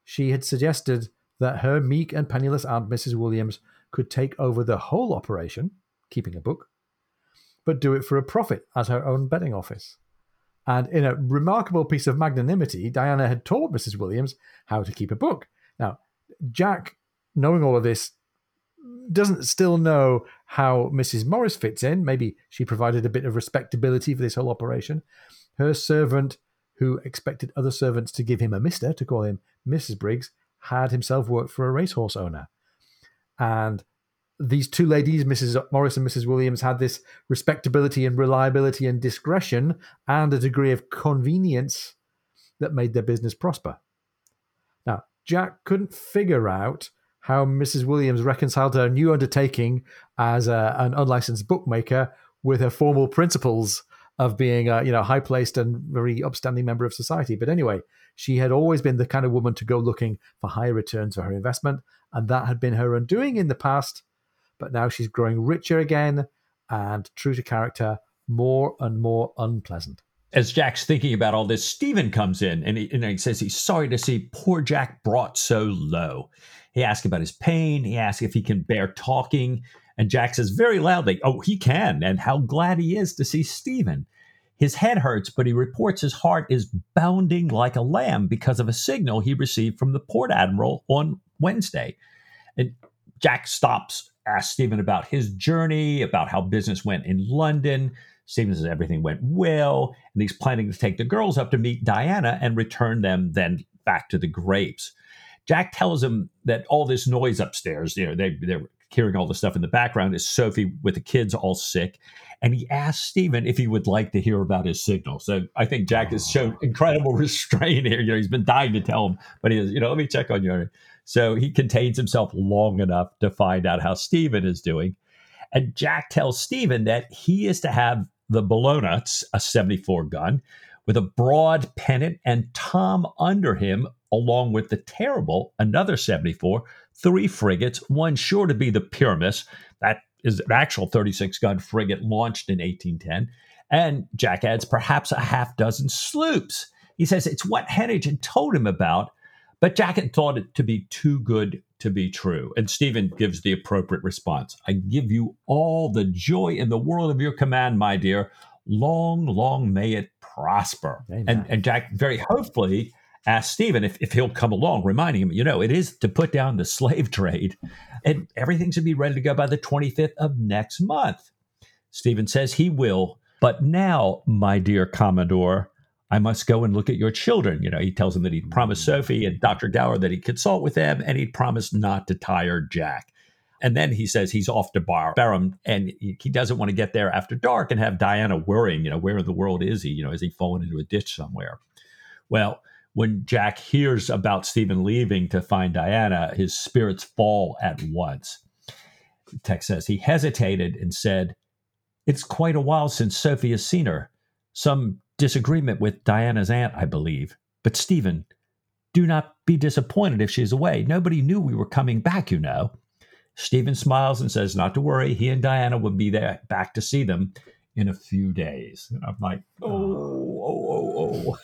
she had suggested that her meek and penniless aunt, Mrs. Williams, could take over the whole operation, keeping a book, but do it for a profit as her own betting office. And in a remarkable piece of magnanimity, Diana had taught Mrs. Williams how to keep a book. Now, Jack, knowing all of this, doesn't still know how Mrs. Morris fits in. Maybe she provided a bit of respectability for this whole operation. Her servant, who expected other servants to give him a mister, to call him Mrs. Briggs, had himself worked for a racehorse owner. And these two ladies, Mrs. Morris and Mrs. Williams, had this respectability and reliability and discretion and a degree of convenience that made their business prosper. Now, Jack couldn't figure out how Mrs. Williams reconciled her new undertaking as an unlicensed bookmaker with her formal principles of being a high-placed and very upstanding member of society. But anyway, she had always been the kind of woman to go looking for high returns for her investment, and that had been her undoing in the past. But now she's growing richer again and, true to character, more and more unpleasant. As Jack's thinking about all this, Stephen comes in and he says he's sorry to see poor Jack brought so low. He asks about his pain. He asks if he can bear talking. And Jack says very loudly, oh, he can, and how glad he is to see Stephen. His head hurts, but he reports his heart is bounding like a lamb because of a signal he received from the port admiral on Wednesday. And Jack stops, asks Stephen about his journey, about how business went in London. Stephen says everything went well, and he's planning to take the girls up to meet Diana and return them then back to the Grapes. Jack tells him that all this noise upstairs, they're hearing all the stuff in the background, is Sophie with the kids all sick. And he asks Stephen if he would like to hear about his signal. So I think Jack has shown incredible restraint here. He's been dying to tell him, but he says, let me check on you. So he contains himself long enough to find out how Stephen is doing. And Jack tells Stephen that he is to have the Bologna, a 74 gun, with a broad pennant, and Tom under him, along with the Terrible, another 74, 3 frigates, one sure to be the Pyramus. That is an actual 36-gun frigate launched in 1810. And Jack adds perhaps a half dozen sloops. He says it's what Hennage had told him about, but Jack had thought it to be too good to be true. And Stephen gives the appropriate response. I give you all the joy in the world of your command, my dear. Long, long may it prosper. And Jack very hopefully asked Stephen if he'll come along, reminding him, you know, it is to put down the slave trade, and everything should be ready to go by the 25th of next month. Stephen says he will. But now, my dear Commodore, I must go and look at your children. You know, he tells him that he'd promised Sophie and Dr. Gower that he'd consult with them, and he'd promised not to tire Jack. And then he says he's off to Barham, and he doesn't want to get there after dark and have Diana worrying, you know, where in the world is he? You know, has he fallen into a ditch somewhere? Well, when Jack hears about Stephen leaving to find Diana, his spirits fall at once. The text says he hesitated and said, "It's quite a while since Sophie has seen her. Some disagreement with Diana's aunt, I believe. But Stephen, do not be disappointed if she is away. Nobody knew we were coming back, you know." Stephen smiles and says not to worry. He and Diana will be there back to see them in a few days. And I'm like, oh.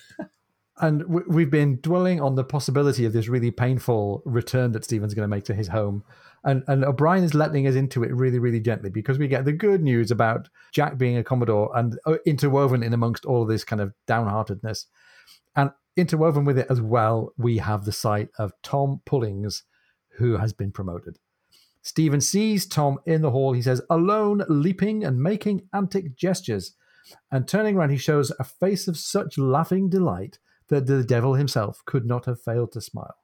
And we've been dwelling on the possibility of this really painful return that Stephen's going to make to his home. And O'Brien is letting us into it really, really gently, because we get the good news about Jack being a Commodore and interwoven in amongst all this kind of downheartedness. And interwoven with it as well, we have the sight of Tom Pullings, who has been promoted. Stephen sees Tom in the hall, he says, alone, leaping and making antic gestures. And turning round, he shows a face of such laughing delight that the devil himself could not have failed to smile.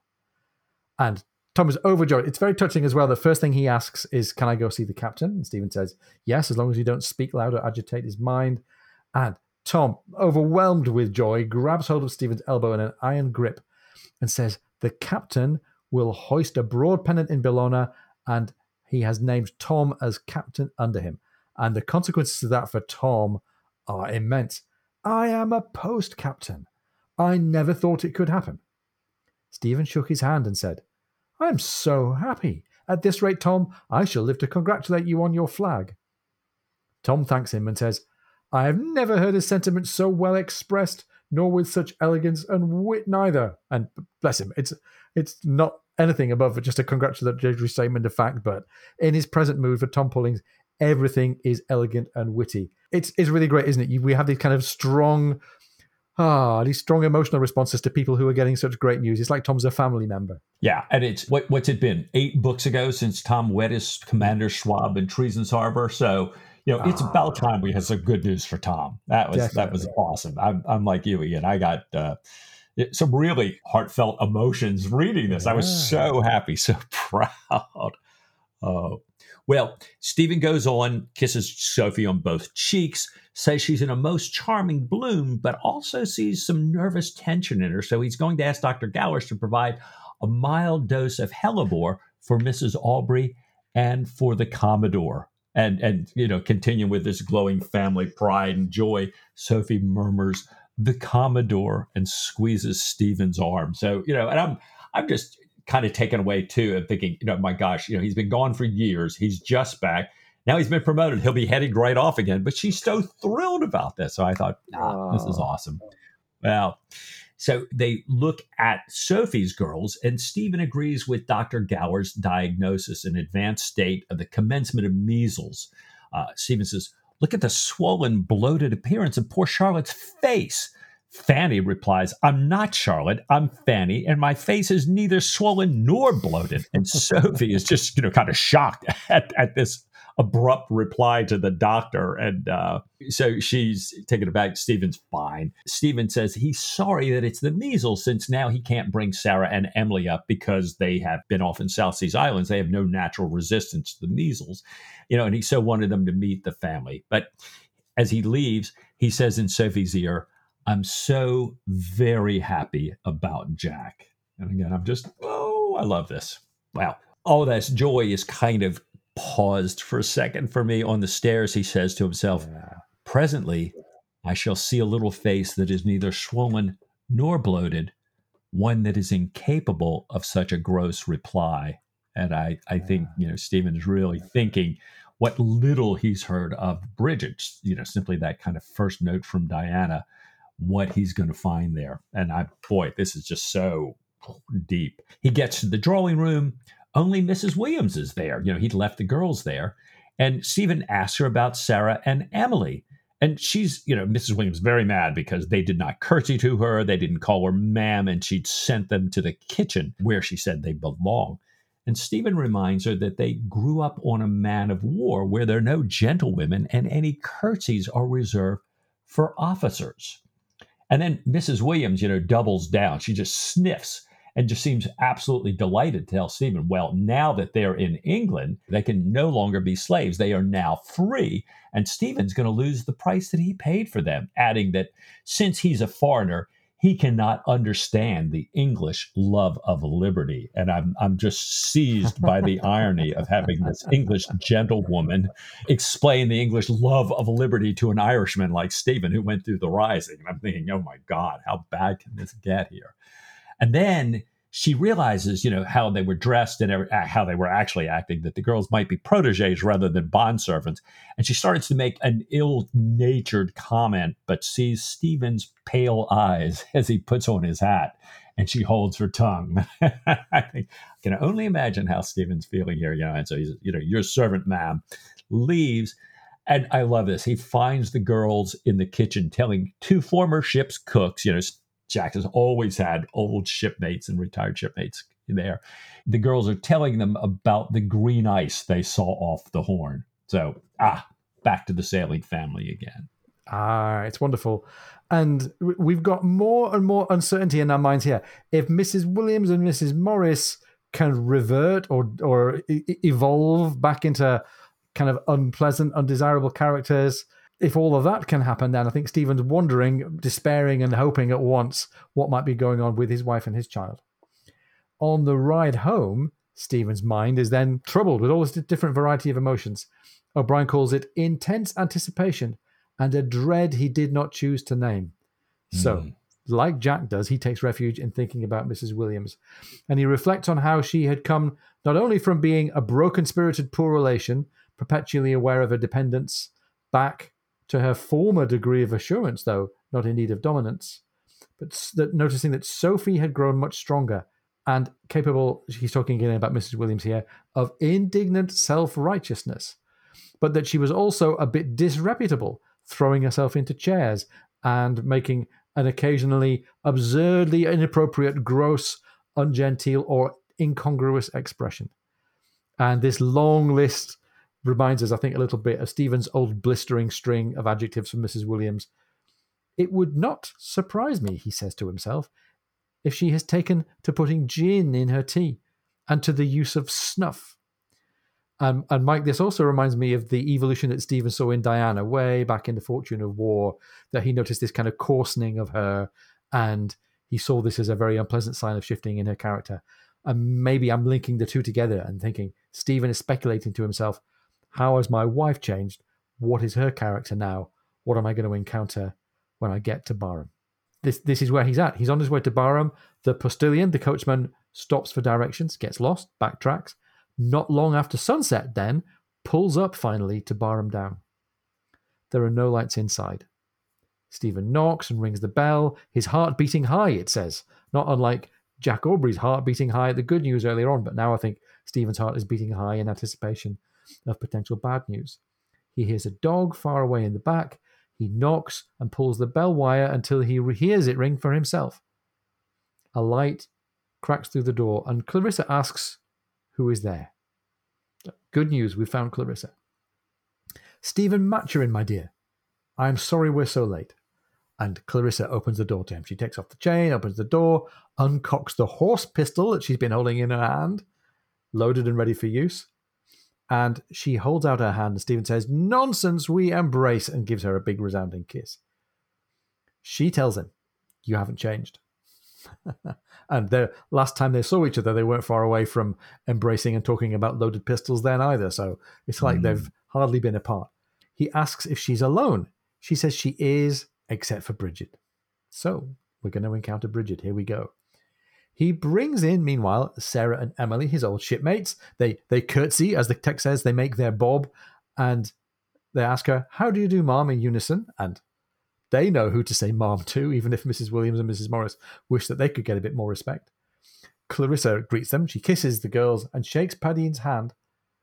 And Tom is overjoyed. It's very touching as well. The first thing he asks is, "Can I go see the captain?" And Stephen says, "Yes, as long as you don't speak loud or agitate his mind." And Tom, overwhelmed with joy, grabs hold of Stephen's elbow in an iron grip and says, "The captain will hoist a broad pennant in Bellona, and he has named Tom as captain under him. And the consequences of that for Tom are immense. I am a post captain. I never thought it could happen." Stephen shook his hand and said, "I am so happy. At this rate, Tom, I shall live to congratulate you on your flag." Tom thanks him and says, "I have never heard a sentiment so well expressed, nor with such elegance and wit neither." And bless him, it's not anything above just a congratulatory statement of fact, but in his present mood for Tom Pullings, everything is elegant and witty. It's really great, isn't it? We have these kind of strong emotional responses to people who are getting such great news. It's like Tom's a family member. Yeah, and it's what's it been? 8 books ago since Tom wed his Commander Schwab in Treason's Harbor. So, you know, it's about time we had some good news for Tom. That was awesome. I'm like you, Ian. I got some really heartfelt emotions reading this. Yeah. I was so happy, so proud. Oh. Well, Stephen goes on, kisses Sophie on both cheeks, says she's in a most charming bloom, but also sees some nervous tension in her. So he's going to ask Dr. Gowers to provide a mild dose of hellebore for Mrs. Aubrey and for the Commodore. And you know, continue with this glowing family pride and joy. Sophie murmurs, "The Commodore," and squeezes Stephen's arm. So, you know, and I'm just kind of taken away too, and thinking, you know, my gosh, you know, he's been gone for years. He's just back. Now he's been promoted. He'll be heading right off again. But she's so thrilled about this. So I thought, this is awesome. Well, so they look at Sophie's girls, and Stephen agrees with Dr. Gower's diagnosis, an advanced state of the commencement of measles. Stephen says, "Look at the swollen, bloated appearance of poor Charlotte's face." Fanny replies, "I'm not Charlotte, I'm Fanny, and my face is neither swollen nor bloated." And Sophie is just, you know, kind of shocked at this abrupt reply to the doctor. And so she's taken aback. Stephen's fine. Stephen says he's sorry that it's the measles, since now he can't bring Sarah and Emily up because they have been off in South Seas Islands. They have no natural resistance to the measles, you know, and he so wanted them to meet the family. But as he leaves, he says in Sophie's ear, "I'm so very happy about Jack." And again, I'm just, I love this. Wow. All that joy is kind of paused for a second for me. On the stairs, he says to himself, "Presently, I shall see a little face that is neither swollen nor bloated, one that is incapable of such a gross reply." And I think, you know, Stephen is really thinking what little he's heard of Bridget, you know, simply that kind of first note from Diana, what he's going to find there. And boy, this is just so deep. He gets to the drawing room. Only Mrs. Williams is there. You know, he'd left the girls there. And Stephen asks her about Sarah and Emily. And she's, you know, Mrs. Williams very mad because they did not curtsy to her. They didn't call her ma'am, and she'd sent them to the kitchen where she said they belong. And Stephen reminds her that they grew up on a man of war where there are no gentlewomen and any curtsies are reserved for officers. And then Mrs. Williams, you know, doubles down. She just sniffs and just seems absolutely delighted to tell Stephen, well, now that they're in England, they can no longer be slaves. They are now free. And Stephen's going to lose the price that he paid for them, adding that since he's a foreigner, he cannot understand the English love of liberty. And I'm just seized by the irony of having this English gentlewoman explain the English love of liberty to an Irishman like Stephen who went through the Rising. And I'm thinking, oh my God, how bad can this get here? And then she realizes, you know, how they were dressed and how they were actually acting, that the girls might be protégées rather than bondservants. And she starts to make an ill-natured comment, but sees Stephen's pale eyes as he puts on his hat, and she holds her tongue. I can only imagine how Stephen's feeling here, you know. And so he's, you know, your servant, ma'am, leaves. And I love this. He finds the girls in the kitchen telling two former ship's cooks, you know, Jack has always had old shipmates and retired shipmates there. The girls are telling them about the green ice they saw off the Horn. So, back to the sailing family again. It's wonderful. And we've got more and more uncertainty in our minds here. If Mrs. Williams and Mrs. Morris can revert or evolve back into kind of unpleasant, undesirable characters, if all of that can happen, then I think Stephen's wondering, despairing and hoping at once what might be going on with his wife and his child. On the ride home, Stephen's mind is then troubled with all this different variety of emotions. O'Brien calls it intense anticipation and a dread he did not choose to name. So, like Jack does, he takes refuge in thinking about Mrs. Williams. And he reflects on how she had come not only from being a broken-spirited poor relation, perpetually aware of her dependence, back to her former degree of assurance, though not in need of dominance, but noticing that Sophie had grown much stronger and capable, he's talking again about Mrs. Williams here, of indignant self-righteousness, but that she was also a bit disreputable, throwing herself into chairs and making an occasionally absurdly inappropriate, gross, ungenteel, or incongruous expression. And this long list reminds us, I think, a little bit of Stephen's old blistering string of adjectives from Mrs. Williams. It would not surprise me, he says to himself, if she has taken to putting gin in her tea and to the use of snuff. And Mike, this also reminds me of the evolution that Stephen saw in Diana way back in The Fortune of War, that he noticed this kind of coarsening of her, and he saw this as a very unpleasant sign of shifting in her character. And maybe I'm linking the two together and thinking, Stephen is speculating to himself, how has my wife changed? What is her character now? What am I going to encounter when I get to Barham? This is where he's at. He's on his way to Barham. The postilion, the coachman, stops for directions, gets lost, backtracks. Not long after sunset then, pulls up finally to Barham Down. There are no lights inside. Stephen knocks and rings the bell, his heart beating high, it says. Not unlike Jack Aubrey's heart beating high at the good news earlier on, but now I think Stephen's heart is beating high in anticipation of potential bad news. He hears a dog far away in the back. He knocks and pulls the bell wire until he hears it ring for himself. A light cracks through the door, and Clarissa asks, who is there? Good news, we've found Clarissa. Stephen Maturin, my dear. I'm sorry we're so late. And Clarissa opens the door to him. She takes off the chain, opens the door, uncocks the horse pistol that she's been holding in her hand, loaded and ready for use. And she holds out her hand, and Stephen says, nonsense, we embrace, and gives her a big resounding kiss. She tells him, you haven't changed. And the last time they saw each other, they weren't far away from embracing and talking about loaded pistols then either. So it's like they've hardly been apart. He asks if she's alone. She says she is, except for Bridget. So we're going to encounter Bridget. Here we go. He brings in, meanwhile, Sarah and Emily, his old shipmates. They curtsy, as the text says, they make their bob, and they ask her, how do you do, ma'am, in unison? And they know who to say ma'am to, even if Mrs. Williams and Mrs. Morris wish that they could get a bit more respect. Clarissa greets them. She kisses the girls and shakes Paddington's hand,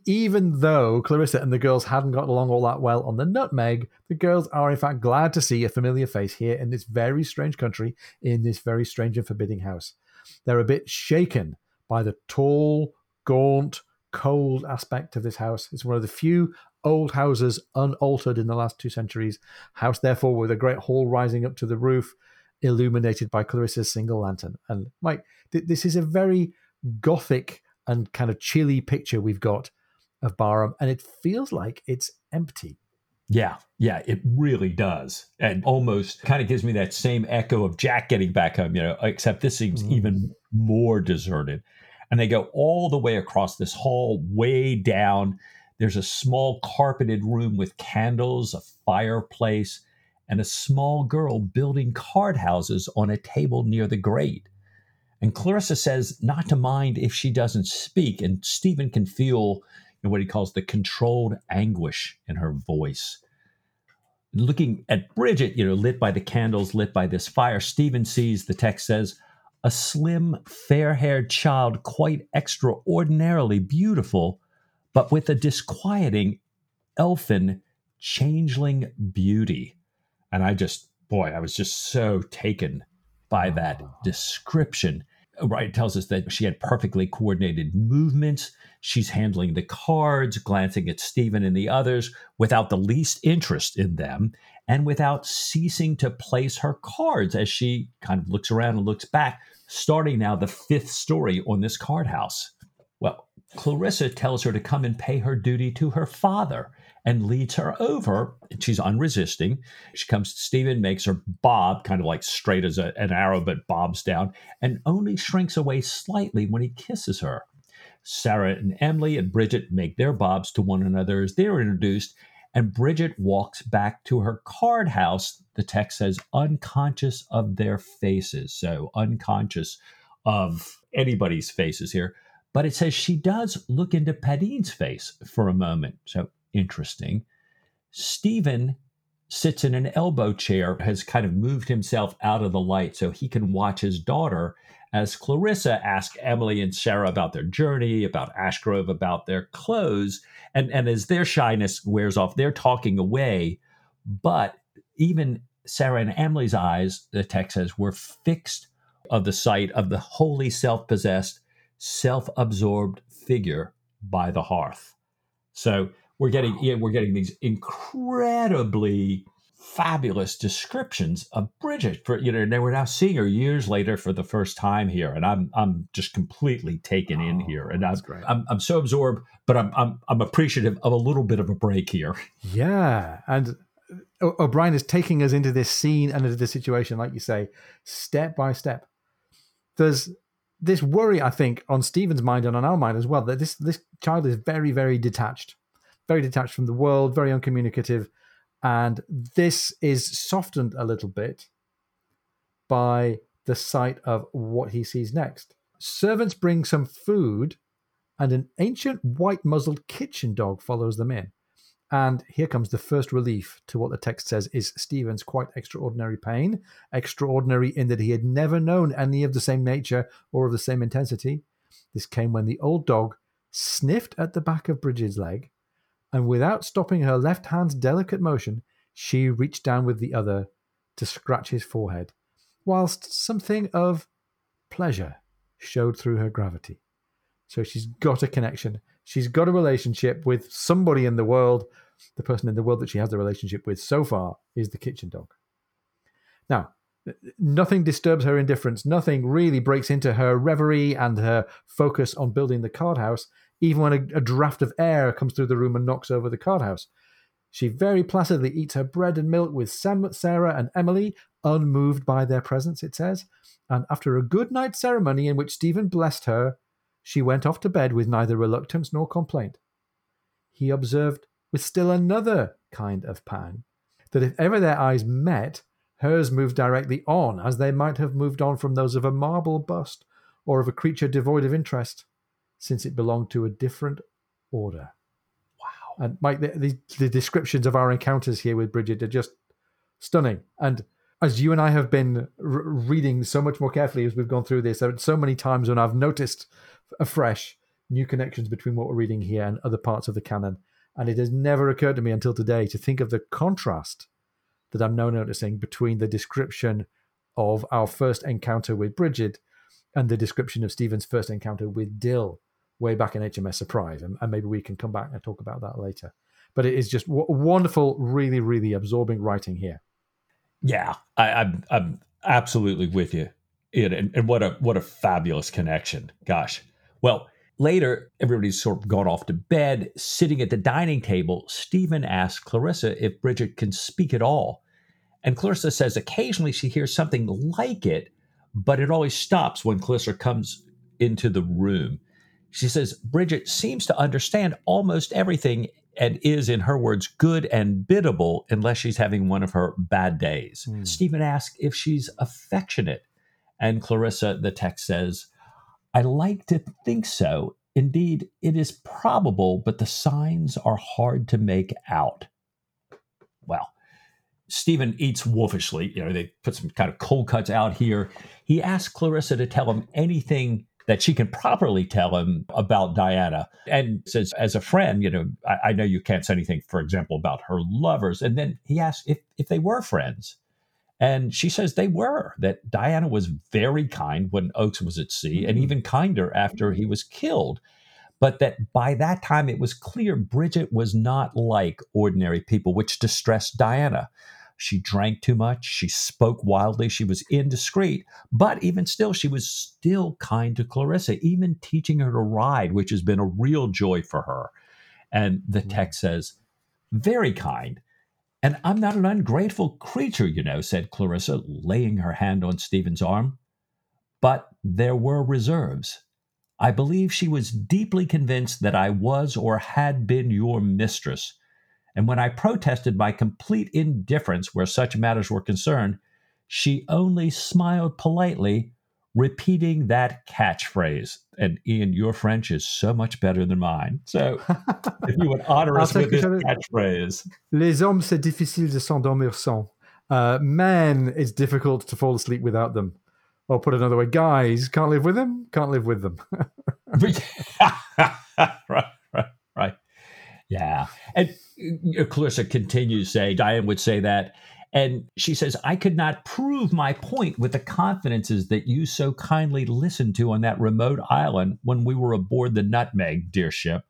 even though Clarissa and the girls hadn't got along all that well on the Nutmeg, the girls are in fact glad to see a familiar face here in this very strange country, in this very strange and forbidding house. They're a bit shaken by the tall, gaunt, cold aspect of this house. It's one of the few old houses unaltered in the last 2 centuries. House, therefore, with a great hall rising up to the roof, illuminated by Clarissa's single lantern. And, Mike, this is a very gothic and kind of chilly picture we've got of Barham, and it feels like it's empty. Yeah, it really does. And almost kind of gives me that same echo of Jack getting back home, except this seems even more deserted. And they go all the way across this hall, way down. There's a small carpeted room with candles, a fireplace, and a small girl building card houses on a table near the grate. And Clarissa says not to mind if she doesn't speak, and Stephen can feel what he calls the controlled anguish in her voice. Looking at Bridget, lit by the candles, lit by this fire, Stephen sees, the text says, a slim, fair-haired child, quite extraordinarily beautiful, but with a disquieting, elfin, changeling beauty. And I was just so taken by that description. Right, tells us that she had perfectly coordinated movements. She's handling the cards, glancing at Stephen and the others without the least interest in them and without ceasing to place her cards as she kind of looks around and looks back, starting now the 5th story on this card house. Well, Clarissa tells her to come and pay her duty to her father and leads her over. She's unresisting. She comes to Stephen, makes her bob, kind of like straight as an arrow, but bobs down, and only shrinks away slightly when he kisses her. Sarah and Emily and Bridget make their bobs to one another as they're introduced, and Bridget walks back to her card house. The text says, unconscious of their faces, so unconscious of anybody's faces here. But it says she does look into Padine's face for a moment, so interesting. Stephen sits in an elbow chair, has kind of moved himself out of the light so he can watch his daughter as Clarissa asks Emily and Sarah about their journey, about Ashgrove, about their clothes. And as their shyness wears off, they're talking away. But even Sarah and Emily's eyes, the text says, were fixed on the sight of the wholly self-possessed, self-absorbed figure by the hearth. So we're getting these incredibly fabulous descriptions of Bridget. And we're now seeing her years later for the first time here, and I'm just completely taken in here, and I'm so absorbed, but I'm appreciative of a little bit of a break here. Yeah, and O'Brien is taking us into this scene and into this situation, like you say, step by step. There's this worry, I think, on Stephen's mind and on our mind as well, that this child is very, very detached from the world, very uncommunicative. And this is softened a little bit by the sight of what he sees next. Servants bring some food, and an ancient white-muzzled kitchen dog follows them in. And here comes the first relief to what the text says is Stephen's quite extraordinary pain, extraordinary in that he had never known any of the same nature or of the same intensity. This came when the old dog sniffed at the back of Bridget's leg, and without stopping her left hand's delicate motion, she reached down with the other to scratch his forehead, whilst something of pleasure showed through her gravity. So she's got a connection. She's got a relationship with somebody in the world. The person in the world that she has the relationship with so far is the kitchen dog. Now, nothing disturbs her indifference. Nothing really breaks into her reverie and her focus on building the card house, even when a draft of air comes through the room and knocks over the card house. She very placidly eats her bread and milk with Sarah and Emily, unmoved by their presence, it says. And after a good night ceremony in which Stephen blessed her, she went off to bed with neither reluctance nor complaint. He observed with still another kind of pang that if ever their eyes met, hers moved directly on, as they might have moved on from those of a marble bust or of a creature devoid of interest, since it belonged to a different order. Wow. And Mike, the descriptions of our encounters here with Bridget are just stunning. And as you and I have been reading so much more carefully as we've gone through this, so many times when I've noticed afresh new connections between what we're reading here and other parts of the canon. And it has never occurred to me until today to think of the contrast that I'm now noticing between the description of our first encounter with Bridget and the description of Stephen's first encounter with Dill way back in HMS Surprise. And maybe we can come back and talk about that later. But it is just wonderful, really, really absorbing writing here. Yeah, I'm absolutely with you. And what a fabulous connection. Gosh. Well, later, everybody's sort of gone off to bed. Sitting at the dining table, Stephen asks Clarissa if Bridget can speak at all. And Clarissa says occasionally she hears something like it, but it always stops when Clarissa comes into the room. She says Bridget seems to understand almost everything and is, in her words, good and biddable unless she's having one of her bad days. Mm. Stephen asks if she's affectionate. And Clarissa, the text says, I like to think so. Indeed, it is probable, but the signs are hard to make out. Well, Stephen eats wolfishly. You know, they put some kind of cold cuts out here. He asks Clarissa to tell him anything that she can properly tell him about Diana and says, as a friend, you know, I know you can't say anything, for example, about her lovers. And then he asks if they were friends. And she says they were, that Diana was very kind when Oakes was at sea and even kinder after he was killed. But that by that time, it was clear Bridget was not like ordinary people, which distressed Diana. She drank too much. She spoke wildly. She was indiscreet. But even still, she was still kind to Clarissa, even teaching her to ride, which has been a real joy for her. And the text says, very kind. And I'm not an ungrateful creature, you know, said Clarissa, laying her hand on Stephen's arm. But there were reserves. I believe she was deeply convinced that I was or had been your mistress. And when I protested my complete indifference where such matters were concerned, she only smiled politely, repeating that catchphrase. And Ian, your French is so much better than mine. So if you would honor us with this catchphrase. Les hommes, c'est difficile de s'endormir sans. Men, it's difficult to fall asleep without them. Or put another way, guys, can't live with them, can't live with them. Right. Yeah. And Clarissa continues saying, Diane would say that. And she says, I could not prove my point with the confidences that you so kindly listened to on that remote island when we were aboard the Nutmeg, dear ship.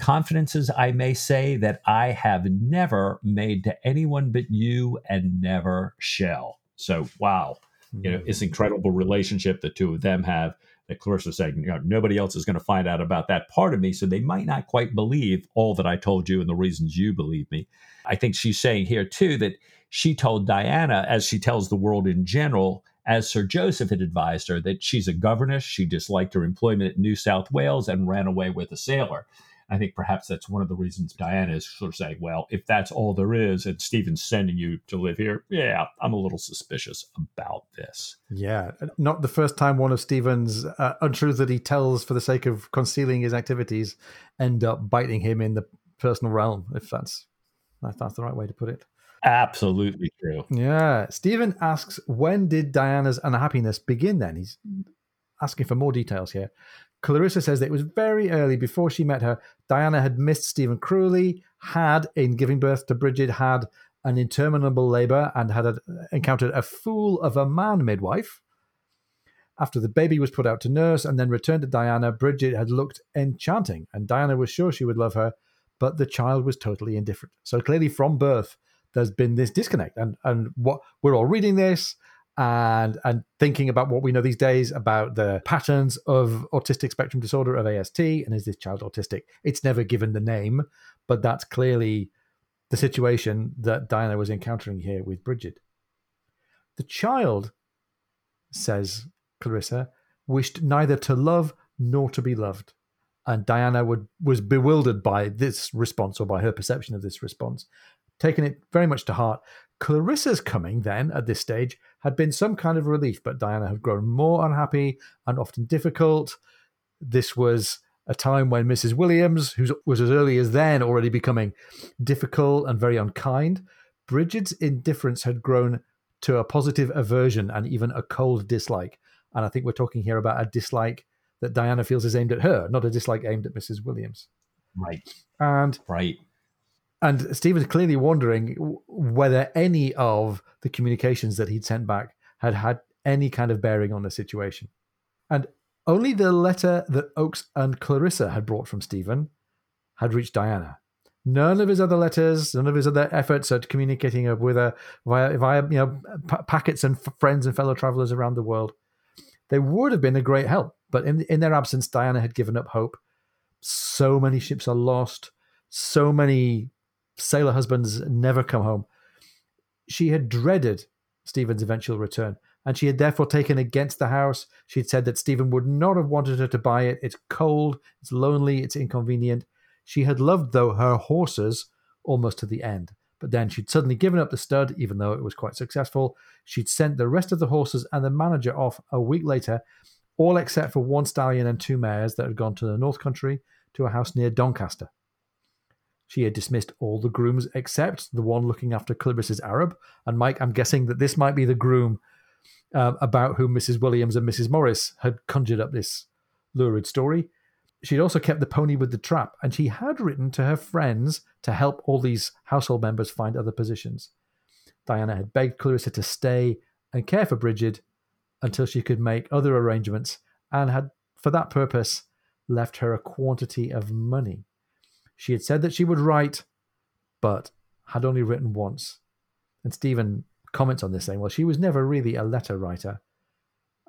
Confidences, I may say, that I have never made to anyone but you and never shall. So, wow. You know, it's an incredible relationship the two of them have that Clarissa said, you know, nobody else is going to find out about that part of me. So they might not quite believe all that I told you and the reasons you believe me. I think she's saying here, too, that she told Diana, as she tells the world in general, as Sir Joseph had advised her, that she's a governess. She disliked her employment at New South Wales and ran away with a sailor. I think perhaps that's one of the reasons Diana is sort of saying, well, if that's all there is and Stephen's sending you to live here, yeah, I'm a little suspicious about this. Yeah, not the first time one of Stephen's untruths that he tells for the sake of concealing his activities end up biting him in the personal realm, if that's the right way to put it. Absolutely true. Yeah. Stephen asks, when did Diana's unhappiness begin then? He's asking for more details here. Clarissa says that it was very early before she met her. Diana had missed Stephen cruelly, had, in giving birth to Bridget, had an interminable labour and had encountered a fool of a man midwife. After the baby was put out to nurse and then returned to Diana, Bridget had looked enchanting and Diana was sure she would love her, but the child was totally indifferent. So clearly from birth, there's been this disconnect. And what we're all reading this and thinking about what we know these days about the patterns of autistic spectrum disorder, of AST, and is this child autistic? It's never given the name, but that's clearly the situation that Diana was encountering here with Bridget. The child, says Clarissa, wished neither to love nor to be loved. And Diana was bewildered by this response, or by her perception of this response, taking it very much to heart. Clarissa's coming then, at this stage, had been some kind of relief, but Diana had grown more unhappy and often difficult. This was a time when Mrs. Williams, who was as early as then already becoming difficult and very unkind, Bridget's indifference had grown to a positive aversion and even a cold dislike. And I think we're talking here about a dislike that Diana feels is aimed at her, not a dislike aimed at Mrs. Williams. Right. And Stephen's clearly wondering whether any of the communications that he'd sent back had had any kind of bearing on the situation. And only the letter that Oakes and Clarissa had brought from Stephen had reached Diana. None of his other letters, none of his other efforts at communicating with her via packets and friends and fellow travellers around the world. They would have been a great help, but in their absence, Diana had given up hope. So many ships are lost. So many sailor husbands never come home. She had dreaded Stephen's eventual return, and she had therefore taken against the house. She had said that Stephen would not have wanted her to buy it. It's cold, it's lonely, it's inconvenient. She had loved, though, her horses almost to the end. But then she'd suddenly given up the stud, even though it was quite successful. She'd sent the rest of the horses and the manager off a week later, all except for one stallion and two mares that had gone to the North Country to a house near Doncaster. She had dismissed all the grooms except the one looking after Clarissa's Arab. And Mike, I'm guessing that this might be the groom about whom Mrs. Williams and Mrs. Morris had conjured up this lurid story. She'd also kept the pony with the trap, and she had written to her friends to help all these household members find other positions. Diana had begged Clarissa to stay and care for Bridget until she could make other arrangements, and had, for that purpose, left her a quantity of money. She had said that she would write, but had only written once. And Stephen comments on this, saying, well, she was never really a letter writer.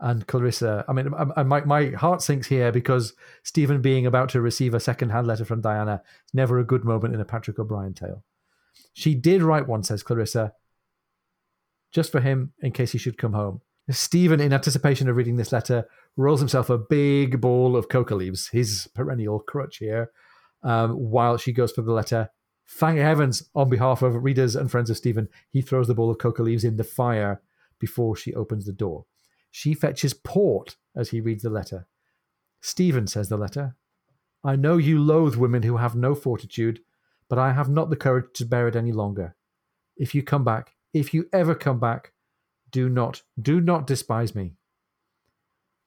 And Clarissa, my heart sinks here, because Stephen being about to receive a second-hand letter from Diana is never a good moment in a Patrick O'Brien tale. She did write one, says Clarissa, just for him in case he should come home. Stephen, in anticipation of reading this letter, rolls himself a big ball of coca leaves, his perennial crutch here, while she goes for the letter. Thank heavens, on behalf of readers and friends of Stephen, he throws the ball of coca leaves in the fire before she opens the door. She fetches port as he reads the letter. Stephen, says the letter, I know you loathe women who have no fortitude, but I have not the courage to bear it any longer. If you come back, if you ever come back, do not despise me.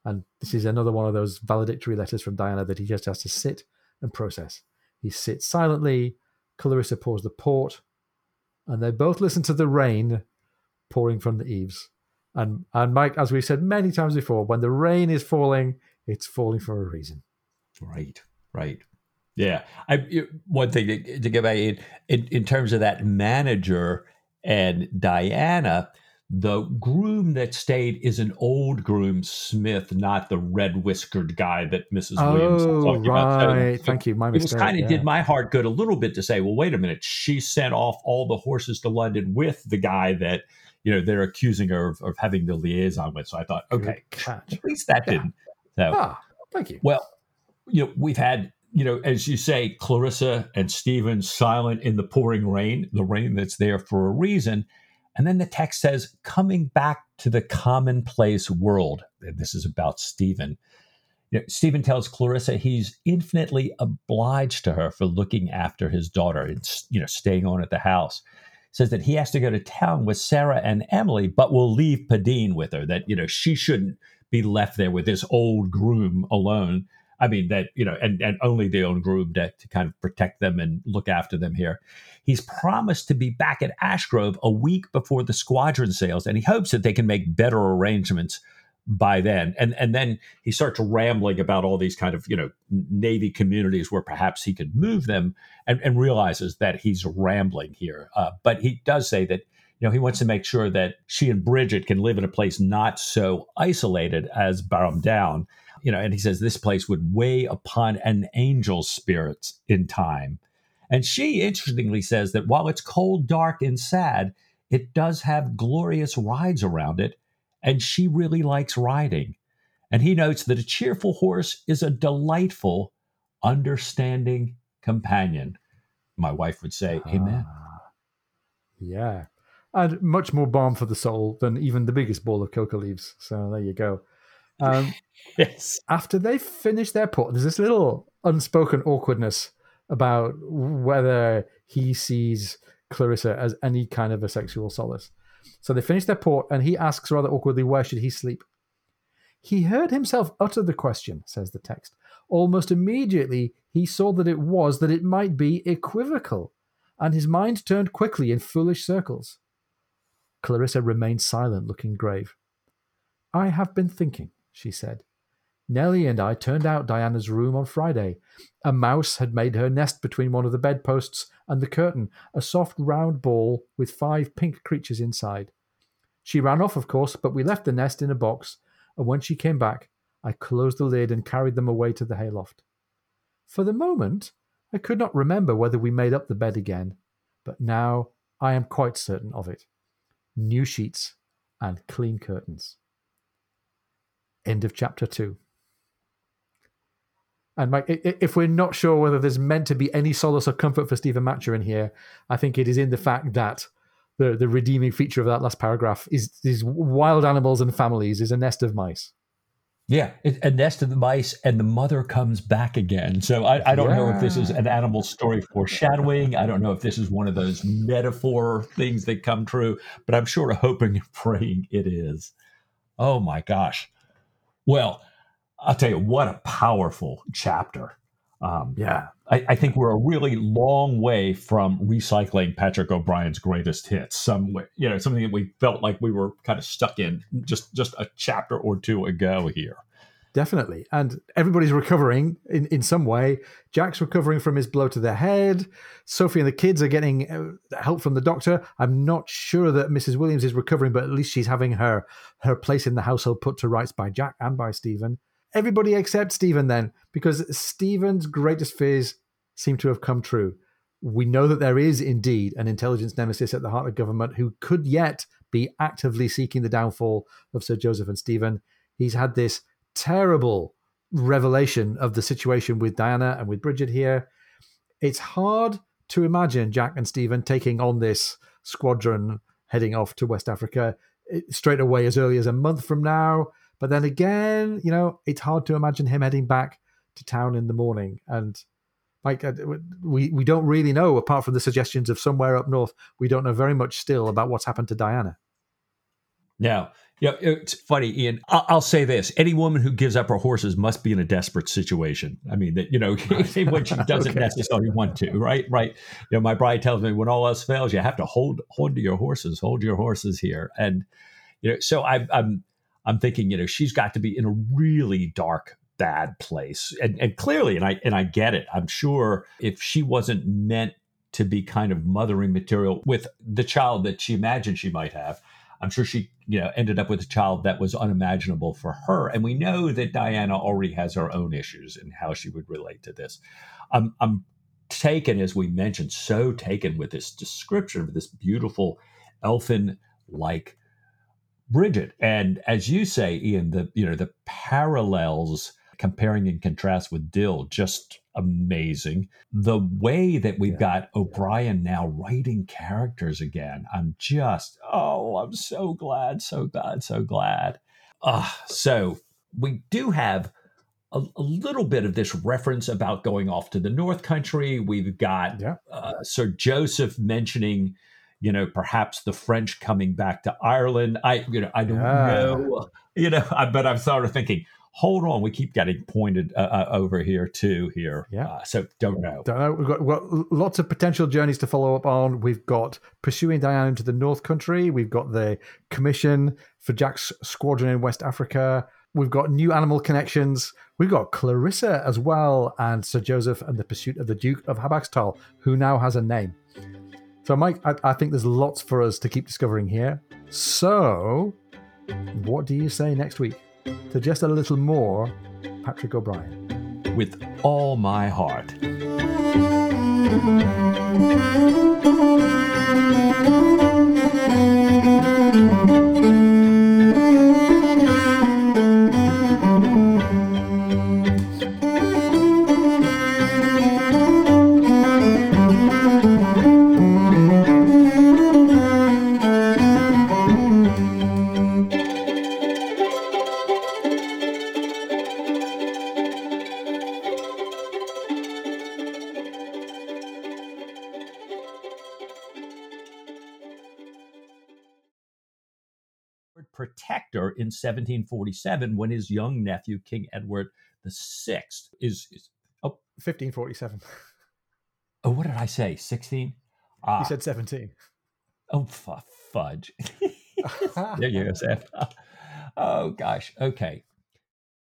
And this is another one of those valedictory letters from Diana that he just has to sit and process. He sits silently, Clarissa pours the port, and they both listen to the rain pouring from the eaves. And Mike, as we've said many times before, when the rain is falling, it's falling for a reason. Right. Yeah. One thing to get back in terms of that manager and Diana, the groom that stayed is an old groom, Smith, not the red-whiskered guy that Mrs. Williams was talking about. Oh, right. Thank you. My mistake. It kind of did my heart good a little bit to say, well, wait a minute. She sent off all the horses to London with the guy that they're accusing her of having the liaison with. So I thought, okay, at least that didn't. So, thank you. Well, we've had, as you say, Clarissa and Stephen silent in the pouring rain, the rain that's there for a reason. And then the text says, coming back to the commonplace world. And this is about Stephen. Stephen tells Clarissa he's infinitely obliged to her for looking after his daughter and, staying on at the house. Says that he has to go to town with Sarah and Emily, but will leave Padine with her, that, she shouldn't be left there with this old groom alone. I mean, that, and only the old groom to kind of protect them and look after them here. He's promised to be back at Ashgrove a week before the squadron sails, and he hopes that they can make better arrangements by then. And then he starts rambling about all these kind of, Navy communities where perhaps he could move them, and realizes that he's rambling here. But he does say that, he wants to make sure that she and Bridget can live in a place not so isolated as Barham Down, and he says this place would weigh upon an angel's spirits in time. And she interestingly says that while it's cold, dark, and sad, it does have glorious rides around it. And she really likes riding. And he notes that a cheerful horse is a delightful, understanding companion. My wife would say, amen. Yeah. And much more balm for the soul than even the biggest ball of coca leaves. So there you go. Yes. After they finish their port, there's this little unspoken awkwardness about whether he sees Clarissa as any kind of a sexual solace. So they finish their port, and he asks rather awkwardly, where should he sleep? He heard himself utter the question, says the text. Almost immediately he saw that it might be equivocal, and his mind turned quickly in foolish circles. Clarissa remained silent, looking grave. "I have been thinking," she said. "Nellie and I turned out Diana's room on Friday. A mouse had made her nest between one of the bedposts and the curtain, a soft round ball with 5 pink creatures inside. She ran off, of course, but we left the nest in a box, and when she came back, I closed the lid and carried them away to the hayloft. For the moment, I could not remember whether we made up the bed again, but now I am quite certain of it. New sheets and clean curtains." End of chapter 2. And Mike, if we're not sure whether there's meant to be any solace or comfort for Stephen Matcher in here, I think it is in the fact that the redeeming feature of that last paragraph is wild animals and families is a nest of mice. Yeah, a nest of the mice, and the mother comes back again. So I don't know if this is an animal story foreshadowing. I don't know if this is one of those metaphor things that come true, but I'm sure hoping and praying it is. Oh, my gosh. Well, I'll tell you, what a powerful chapter. I think we're a really long way from recycling Patrick O'Brien's greatest hits. Something that we felt like we were kind of stuck in just a chapter or two ago here. Definitely. And everybody's recovering in some way. Jack's recovering from his blow to the head. Sophie and the kids are getting help from the doctor. I'm not sure that Mrs. Williams is recovering, but at least she's having her place in the household put to rights by Jack and by Stephen. Everybody except Stephen then, because Stephen's greatest fears seem to have come true. We know that there is indeed an intelligence nemesis at the heart of government who could yet be actively seeking the downfall of Sir Joseph and Stephen. He's had this terrible revelation of the situation with Diana and with Bridget here. It's hard to imagine Jack and Stephen taking on this squadron heading off to West Africa straight away as early as a month from now. But then again, it's hard to imagine him heading back to town in the morning. And like we don't really know, apart from the suggestions of somewhere up north, we don't know very much still about what's happened to Diana. Now, it's funny, Ian. I'll say this. Any woman who gives up her horses must be in a desperate situation. I mean, when she doesn't necessarily want to, right? Right. My bride tells me when all else fails, you have to hold to your horses. Hold your horses here. And, so I'm thinking, she's got to be in a really dark, bad place. And clearly, and I get it. I'm sure if she wasn't meant to be kind of mothering material with the child that she imagined she might have, I'm sure she, ended up with a child that was unimaginable for her. And we know that Diana already has her own issues and how she would relate to this. I'm taken, as we mentioned, so taken with this description of this beautiful elfin-like Bridget. And as you say, Ian, the parallels, comparing and contrast with Dill, just amazing. The way that we've got O'Brien now writing characters again, I'm so glad. So we do have a little bit of this reference about going off to the North Country. We've got Sir Joseph mentioning perhaps the French coming back to Ireland. I don't know, but I'm sort of thinking, hold on, we keep getting pointed over here too. So don't know. We've got lots of potential journeys to follow up on. We've got pursuing Diana into the North Country. We've got the commission for Jack's squadron in West Africa. We've got new animal connections. We've got Clarissa as well, and Sir Joseph and the pursuit of the Duke of Habachtsthal, who now has a name. So, Mike, I think there's lots for us to keep discovering here. So, what do you say next week to just a little more Patrick O'Brien? With all my heart. protector in 1747 when his young nephew, King Edward VI, is 1547. Oh, what did I say? 16? You said 17. Oh, fudge. There you go, Seth. Oh, gosh. Okay.